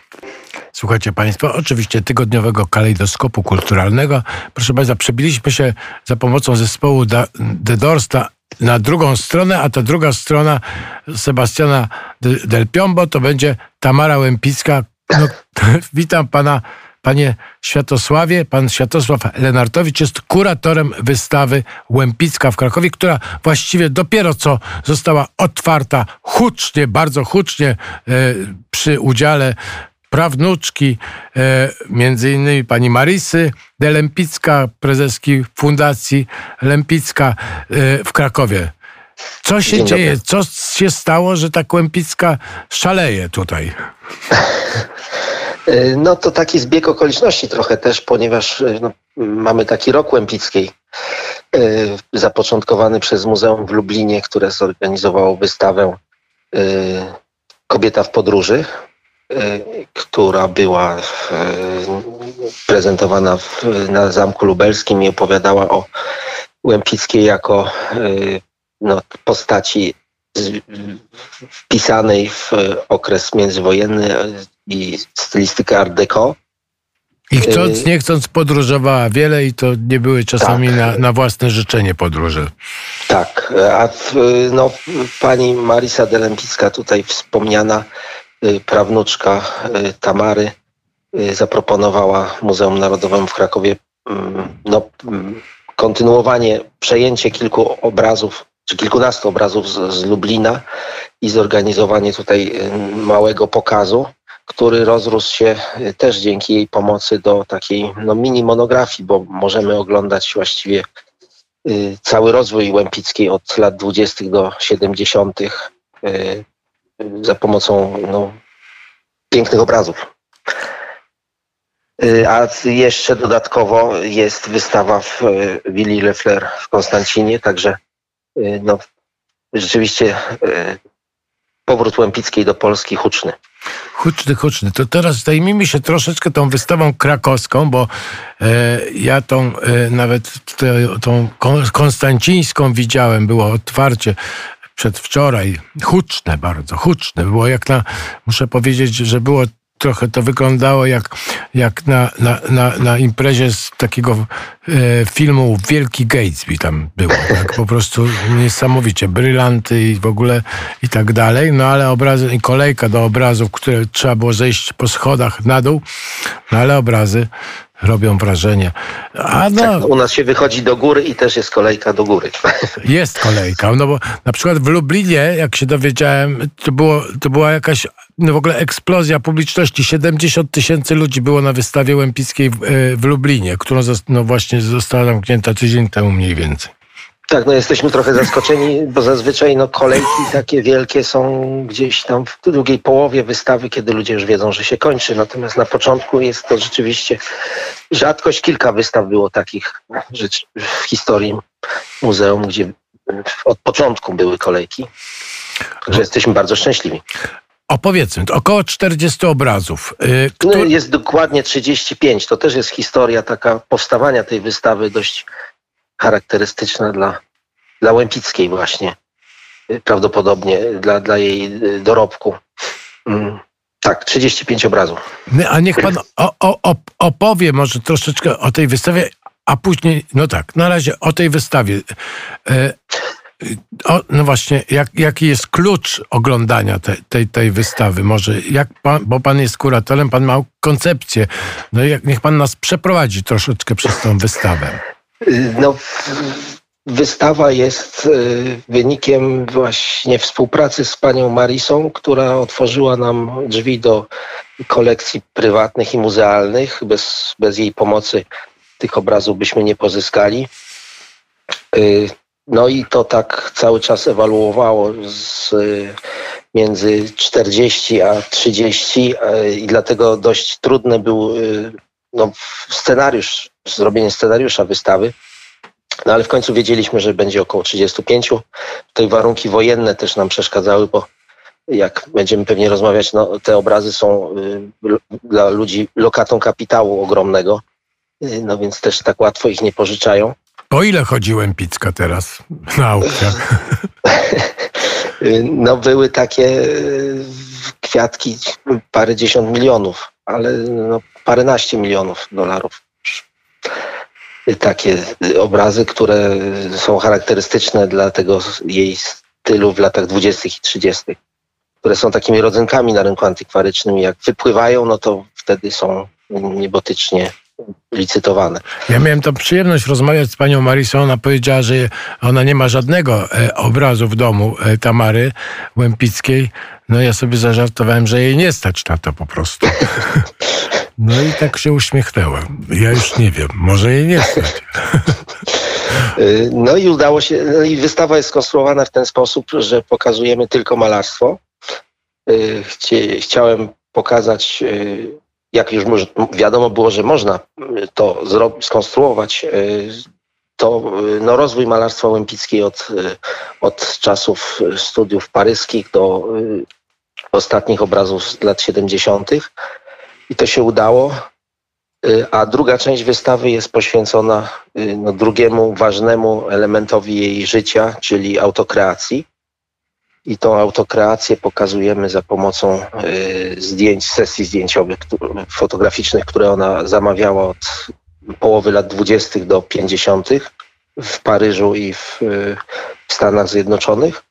Słuchajcie Państwo, oczywiście tygodniowego kalejdoskopu kulturalnego. Proszę Państwa, przebiliśmy się za pomocą zespołu The Doors na drugą stronę, a ta druga strona Sebastiana del Piombo to będzie Tamara Łempicka. No, witam Pana, Panie Światosławie. Pan Światosław Lenartowicz jest kuratorem wystawy Łempicka w Krakowie, która właściwie dopiero co została otwarta hucznie, bardzo hucznie przy udziale prawnuczki, między innymi pani Marisy de Lempicka, prezeski Fundacji Lempicka w Krakowie. Co się dzieje? Co się stało, że ta Łempicka szaleje tutaj? No to taki zbieg okoliczności trochę też, ponieważ no, mamy taki rok Łempickiej, zapoczątkowany przez Muzeum w Lublinie, które zorganizowało wystawę Kobieta w podróży, która była prezentowana na Zamku Lubelskim i opowiadała o Łempickiej jako no, postaci wpisanej w okres międzywojenny i stylistykę Art Deco. I chcąc, nie chcąc podróżowała wiele i to nie były czasami na własne życzenie podróże. Tak, a no, pani Marisa de Lempicka tutaj wspomniana, prawnuczka Tamary, zaproponowała Muzeum Narodowemu w Krakowie no, kontynuowanie, przejęcie kilku obrazów, czy kilkunastu obrazów z Lublina i zorganizowanie tutaj małego pokazu, który rozrósł się też dzięki jej pomocy do takiej no, mini monografii, bo możemy oglądać właściwie cały rozwój Łempickiej od lat 20. do 70. za pomocą no, pięknych obrazów. A jeszcze dodatkowo jest wystawa w Willi Le Fler w Konstancinie, także no, rzeczywiście powrót Łempickiej do Polski huczny. Huczny, huczny. To teraz zajmijmy się troszeczkę tą wystawą krakowską, bo ja tą nawet tą konstancińską widziałem, było otwarcie przedwczoraj, huczne bardzo, huczne. Było jak na, muszę powiedzieć, że było trochę, to wyglądało jak na imprezie z takiego filmu Wielki Gatsby tam było. Tak? Po prostu niesamowicie, brylanty i w ogóle i tak dalej. No ale obrazy i kolejka do obrazów, które trzeba było zejść po schodach na dół, no ale obrazy robią wrażenie. A no, tak, u nas się wychodzi do góry i też jest kolejka do góry. Jest kolejka, no bo na przykład w Lublinie, jak się dowiedziałem, to była jakaś no w ogóle eksplozja publiczności. 70 000 ludzi było na wystawie Łempickiej w Lublinie, która no właśnie została zamknięta tydzień temu mniej więcej. Tak, no jesteśmy trochę zaskoczeni, bo zazwyczaj no, kolejki takie wielkie są gdzieś tam w drugiej połowie wystawy, kiedy ludzie już wiedzą, że się kończy. Natomiast na początku jest to rzeczywiście rzadkość. Kilka wystaw było takich w historii muzeum, gdzie od początku były kolejki. Także jesteśmy bardzo szczęśliwi. Opowiedzmy, to około 40 obrazów. No, jest dokładnie 35. To też jest historia taka powstawania tej wystawy dość charakterystyczna dla Łempickiej właśnie, prawdopodobnie dla jej dorobku. Tak, 35 obrazów. A niech pan opowie może troszeczkę o tej wystawie, a później, no tak, na razie o tej wystawie. No właśnie, jaki jest klucz oglądania tej wystawy? Może, bo pan jest kuratorem, pan ma koncepcję. No niech pan nas przeprowadzi troszeczkę przez tą wystawę. No, wystawa jest wynikiem właśnie współpracy z panią Marisą, która otworzyła nam drzwi do kolekcji prywatnych i muzealnych. Bez jej pomocy tych obrazów byśmy nie pozyskali. No i to tak cały czas ewaluowało między 40 a 30 i dlatego dość trudny był no, scenariusz, zrobienie scenariusza wystawy, no ale w końcu wiedzieliśmy, że będzie około 35. Tutaj warunki wojenne też nam przeszkadzały, bo jak będziemy pewnie rozmawiać, no, te obrazy są dla ludzi lokatą kapitału ogromnego, no więc też tak łatwo ich nie pożyczają. Po ile chodzi Łempicka teraz na aukcjach? No były takie kwiatki, parę 10 milionów. ale no, paręnaście milionów dolarów. Takie obrazy, które są charakterystyczne dla tego jej stylu w latach 20. i 30., które są takimi rodzynkami na rynku antykwarycznym. Jak wypływają, no to wtedy są niebotycznie licytowane. Ja miałem tą przyjemność rozmawiać z panią Marisą. Ona powiedziała, że ona nie ma żadnego obrazu w domu Tamary Łempickiej. No ja sobie zażartowałem, że jej nie stać na to po prostu. No i tak się uśmiechnęłem. Ja już nie wiem, może jej nie stać. No i udało się, no i wystawa jest skonstruowana w ten sposób, że pokazujemy tylko malarstwo. Chciałem pokazać, jak już wiadomo było, że można to skonstruować, to no, rozwój malarstwa Łempickiej od czasów studiów paryskich do ostatnich obrazów z lat 70. I to się udało, a druga część wystawy jest poświęcona no, drugiemu ważnemu elementowi jej życia, czyli autokreacji. I tą autokreację pokazujemy za pomocą zdjęć, sesji zdjęciowych, fotograficznych, które ona zamawiała od połowy lat 20. do 50. w Paryżu i w Stanach Zjednoczonych.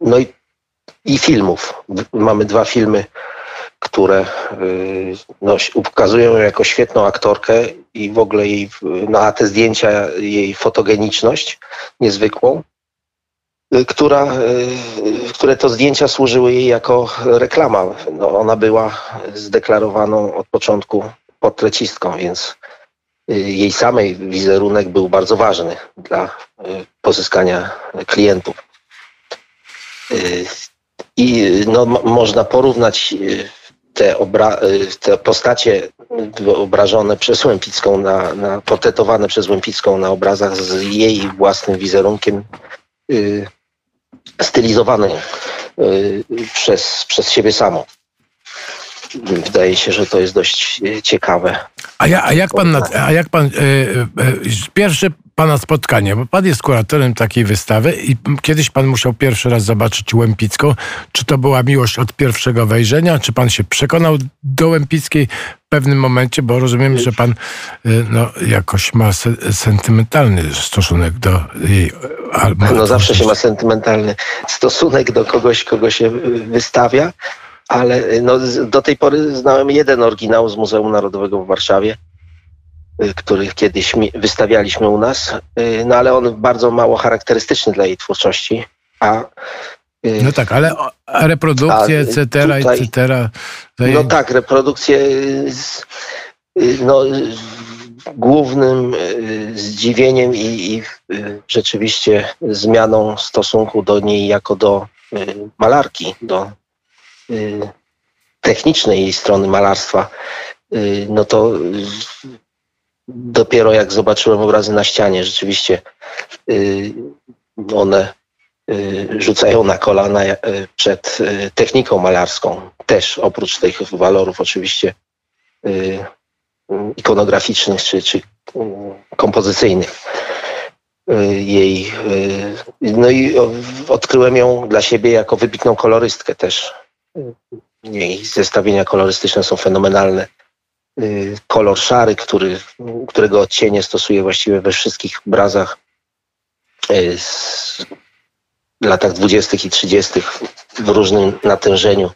No i filmów. Mamy dwa filmy, które no, ukazują ją jako świetną aktorkę i w ogóle jej, no, a te zdjęcia, jej fotogeniczność niezwykłą, które to zdjęcia służyły jej jako reklama. No, ona była zdeklarowaną od początku portrecistką, więc jej samej wizerunek był bardzo ważny dla pozyskania klientów. I no, można porównać te postacie wyobrażone przez Łempicką, portretowane przez Łempicką na obrazach z jej własnym wizerunkiem, stylizowanym przez siebie samą. Wydaje się, że to jest dość ciekawe. Pierwsze pana spotkanie, bo pan jest kuratorem takiej wystawy i kiedyś pan musiał pierwszy raz zobaczyć Łempicką. Czy to była miłość od pierwszego wejrzenia? Czy pan się przekonał do Łempickiej w pewnym momencie? Bo rozumiem, że pan no, jakoś ma sentymentalny stosunek do jej. No zawsze się ma sentymentalny stosunek do kogoś, kogo się wystawia. Ale no, do tej pory znałem jeden oryginał z Muzeum Narodowego w Warszawie, który kiedyś wystawialiśmy u nas, no ale on bardzo mało charakterystyczny dla jej twórczości. No tak, ale reprodukcje, etc. No tak, reprodukcje. No, głównym zdziwieniem i rzeczywiście zmianą stosunku do niej jako do malarki, do technicznej jej strony malarstwa, no to dopiero jak zobaczyłem obrazy na ścianie, rzeczywiście one rzucają na kolana przed techniką malarską, też oprócz tych walorów oczywiście ikonograficznych czy kompozycyjnych. Jej. No i odkryłem ją dla siebie jako wybitną kolorystkę też. Jej zestawienia kolorystyczne są fenomenalne. Kolor szary, którego odcienie stosuje właściwie we wszystkich obrazach z latach 20. i 30. w różnym natężeniu,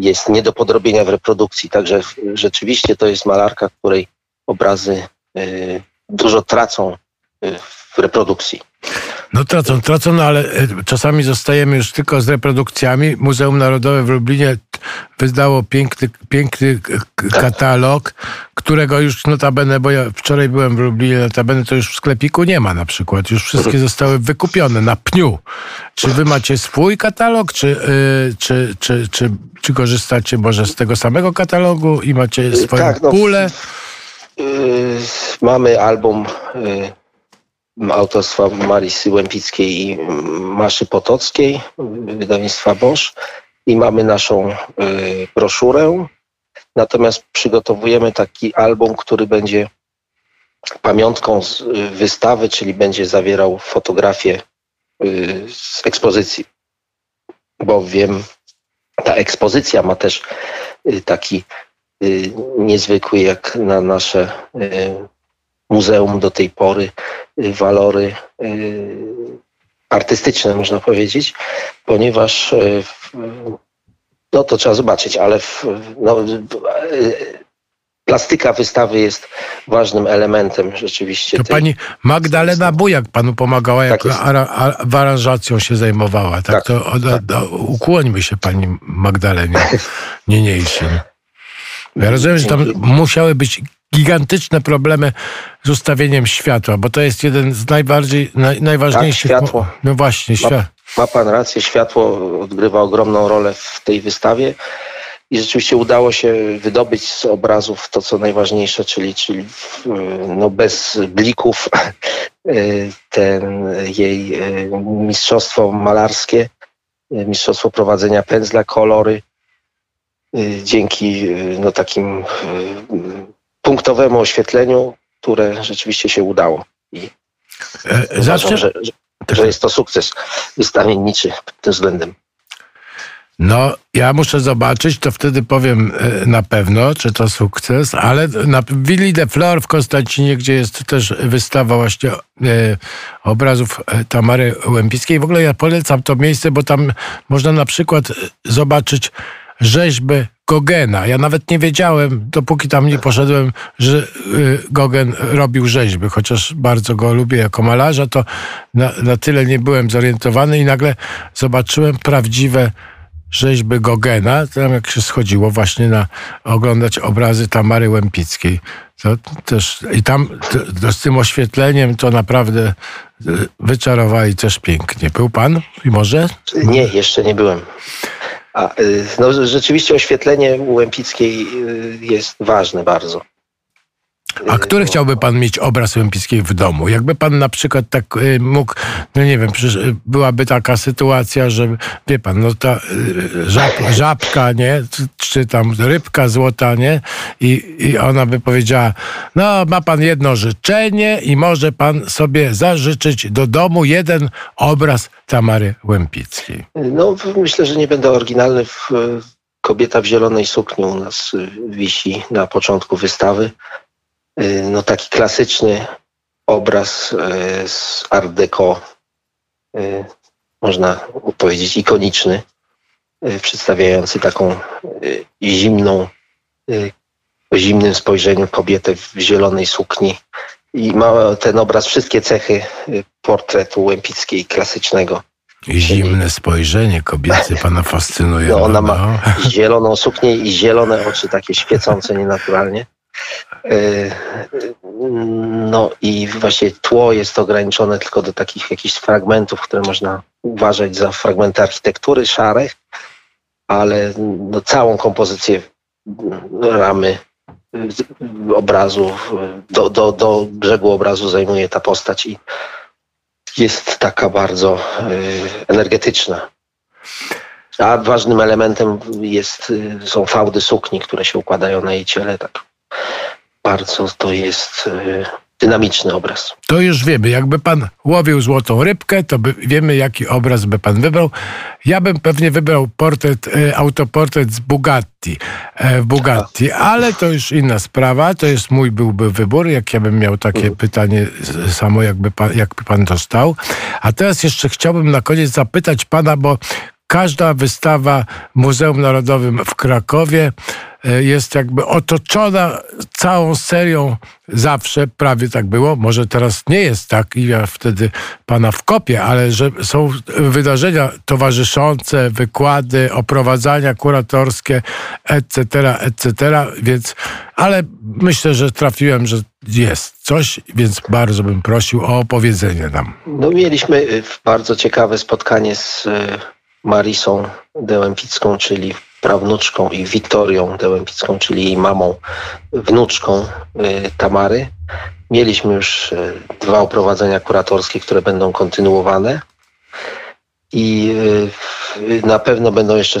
jest nie do podrobienia w reprodukcji. Także rzeczywiście to jest malarka, której obrazy dużo tracą w reprodukcji. No tracą, no ale czasami zostajemy już tylko z reprodukcjami. Muzeum Narodowe w Lublinie wydało piękny katalog, którego już notabene, bo ja wczoraj byłem w Lublinie, notabene to już w sklepiku nie ma na przykład. Już wszystkie zostały wykupione na pniu. Czy wy macie swój katalog, czy korzystacie może z tego samego katalogu i macie swoją pulę? No, mamy album autorstwa Marisy Łempickiej i Maszy Potockiej, wydawnictwa Bosch, i mamy naszą broszurę. Natomiast przygotowujemy taki album, który będzie pamiątką z wystawy, czyli będzie zawierał fotografie z ekspozycji, bo wiem, Ta ekspozycja ma też taki niezwykły, jak na nasze muzeum do tej pory, walory artystyczne, można powiedzieć, ponieważ no to trzeba zobaczyć, ale plastyka wystawy jest ważnym elementem rzeczywiście. To pani Magdalena Bujak panu pomagała, jak aranżacją się zajmowała. Tak? To ukłońmy się pani Magdalenie niniejszym. Ja rozumiem, że tam musiały być gigantyczne problemy z ustawieniem światła, bo to jest jeden z najważniejszych... Tak, światło. No właśnie, ma pan rację, światło odgrywa ogromną rolę w tej wystawie. I rzeczywiście udało się wydobyć z obrazów to, co najważniejsze, czyli no bez blików jej mistrzostwo malarskie, mistrzostwo prowadzenia pędzla, kolory. Dzięki no takim punktowemu oświetleniu, które rzeczywiście się udało. I uważam, że jest to sukces wystawienniczy pod tym względem. No, ja muszę zobaczyć, to wtedy powiem na pewno, czy to sukces, ale na Willi de Flor w Konstancinie, gdzie jest też wystawa właśnie obrazów Tamary Łempickiej. W ogóle ja polecam to miejsce, bo tam można na przykład zobaczyć rzeźby Gogena. Ja nawet nie wiedziałem, dopóki tam nie poszedłem, że Gogen robił rzeźby, chociaż bardzo go lubię jako malarza, to na tyle nie byłem zorientowany i nagle zobaczyłem prawdziwe rzeźby Gogena, tam jak się schodziło właśnie oglądać obrazy Tamary Łempickiej. To też, i tam z tym oświetleniem to naprawdę wyczarowali też pięknie. Był pan? I może? Nie, jeszcze nie byłem. No, rzeczywiście oświetlenie u Łempickiej jest ważne bardzo. A który chciałby pan mieć obraz Łempickiej w domu? Jakby pan na przykład tak mógł, no nie wiem, przecież byłaby taka sytuacja, że wie pan, no ta żabka, nie? Czy tam rybka złota, nie? I ona by powiedziała, no ma pan jedno życzenie i może pan sobie zażyczyć do domu jeden obraz Tamary Łempickiej. No myślę, że nie będę oryginalny. Kobieta w zielonej sukni u nas wisi na początku wystawy. No taki klasyczny obraz z Art Deco, można powiedzieć ikoniczny, przedstawiający taką zimnym spojrzeniu kobietę w zielonej sukni. I ma ten obraz wszystkie cechy portretu Łempickiej klasycznego. I zimne spojrzenie kobiety pana fascynuje. No ona ma zieloną suknię i zielone oczy, takie świecące nienaturalnie. No i właśnie tło jest ograniczone tylko do takich jakichś fragmentów, które można uważać za fragmenty architektury szarych, ale no całą kompozycję ramy obrazu, do brzegu obrazu zajmuje ta postać i jest taka bardzo energetyczna. A ważnym elementem są fałdy sukni, które się układają na jej ciele, tak. Bardzo to jest dynamiczny obraz. To już wiemy. Jakby pan łowił złotą rybkę, to wiemy, jaki obraz by pan wybrał. Ja bym pewnie wybrał autoportret z Bugatti. Ale to już inna sprawa. To jest mój byłby wybór, jak ja bym miał takie pytanie samo, jakby pan dostał. A teraz jeszcze chciałbym na koniec zapytać pana, bo każda wystawa w Muzeum Narodowym w Krakowie jest jakby otoczona całą serią, zawsze prawie tak było, może teraz nie jest tak i ja wtedy pana wkopię, ale że są wydarzenia towarzyszące, wykłady, oprowadzania kuratorskie, etc., etc., więc, ale myślę, że trafiłem, że jest coś, więc bardzo bym prosił o opowiedzenie nam. No mieliśmy bardzo ciekawe spotkanie z Marisą de Lempicką, czyli prawnuczką, i Wittorią de Lempicką, czyli jej mamą, wnuczką Tamary. Mieliśmy już dwa oprowadzenia kuratorskie, które będą kontynuowane i na pewno będą jeszcze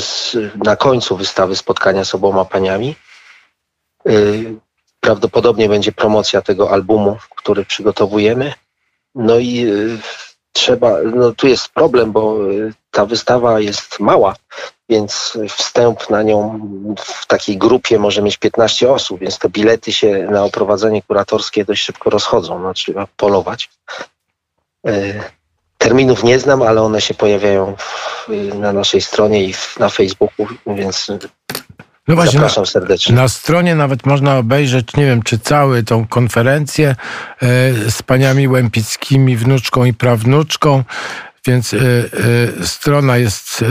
na końcu wystawy spotkania z oboma paniami. Prawdopodobnie będzie promocja tego albumu, który przygotowujemy. No i trzeba, no tu jest problem, bo ta wystawa jest mała więc wstęp na nią w takiej grupie może mieć 15 osób, więc te bilety się na oprowadzenie kuratorskie dość szybko rozchodzą, no, trzeba polować. Terminów nie znam, ale one się pojawiają na naszej stronie i na Facebooku, więc no właśnie, zapraszam serdecznie. Na stronie nawet można obejrzeć, nie wiem, czy całą tą konferencję z paniami Łempickimi, wnuczką i prawnuczką. Więc strona jest,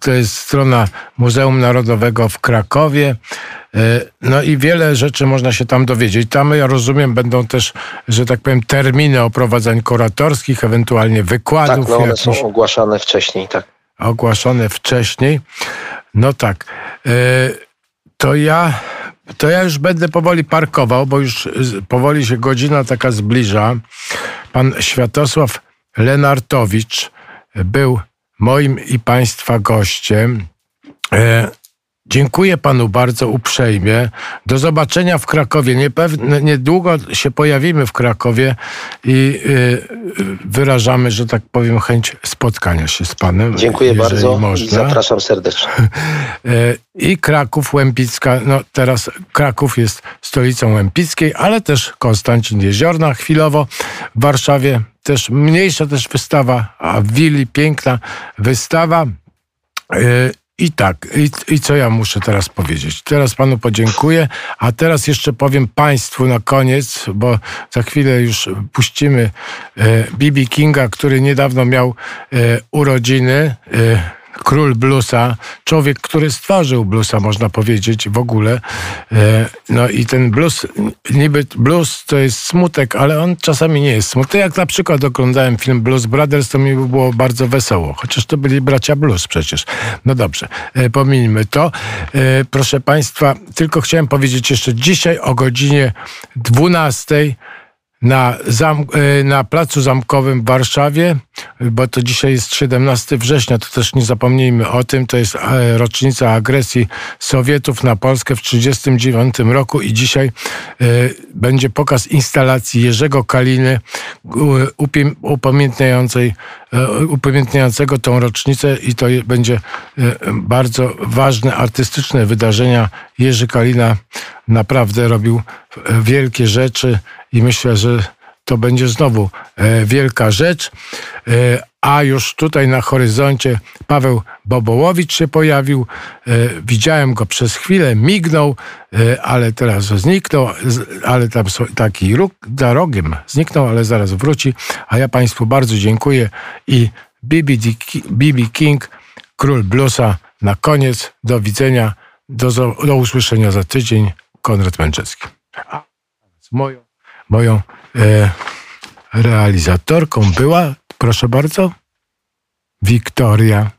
to jest strona Muzeum Narodowego w Krakowie. No i wiele rzeczy można się tam dowiedzieć. Tam, ja rozumiem, będą też, że tak powiem, terminy oprowadzań kuratorskich, ewentualnie wykładów. Tak, no one są ogłaszane wcześniej, tak. Ogłaszane wcześniej. No tak. To ja już będę powoli parkował, bo już powoli się godzina taka zbliża. Pan Światosław Lenartowicz był moim i Państwa gościem. Dziękuję Panu bardzo uprzejmie. Do zobaczenia w Krakowie. Niedługo się pojawimy w Krakowie i wyrażamy, że tak powiem, chęć spotkania się z Panem. Dziękuję bardzo można. I zapraszam serdecznie. I Kraków, Łempicka. No teraz Kraków jest stolicą Łempickiej, ale też Konstancin Jeziorna chwilowo w Warszawie. Też mniejsza też wystawa, a w Willi piękna wystawa. I tak, i co ja muszę teraz powiedzieć? Teraz Panu podziękuję, a teraz jeszcze powiem Państwu na koniec, bo za chwilę już puścimy B.B. Kinga, który niedawno miał urodziny, król bluesa, człowiek, który stworzył bluesa, można powiedzieć, w ogóle. No i ten blues, niby blues to jest smutek, ale on czasami nie jest smutek. Jak na przykład oglądałem film Blues Brothers, to mi było bardzo wesoło, chociaż to byli bracia blues przecież. No dobrze, pomińmy to. Proszę Państwa, tylko chciałem powiedzieć jeszcze dzisiaj o godzinie 12:00 na Placu Zamkowym w Warszawie, bo to dzisiaj jest 17 września, to też nie zapomnijmy o tym, to jest rocznica agresji Sowietów na Polskę w 1939 roku i dzisiaj będzie pokaz instalacji Jerzego Kaliny upamiętniającego tą rocznicę i to będzie bardzo ważne artystyczne wydarzenia. Jerzy Kalina naprawdę robił wielkie rzeczy i myślę, że to będzie znowu wielka rzecz. A już tutaj na horyzoncie Paweł Bobołowicz się pojawił. Widziałem go przez chwilę, mignął, ale teraz zniknął, ale tam taki róg za rogiem zniknął, ale zaraz wróci. A ja Państwu bardzo dziękuję i B.B. King, król bluesa na koniec. Do widzenia, do usłyszenia za tydzień. Konrad Męczewski. Moją realizatorką była, proszę bardzo, Wiktoria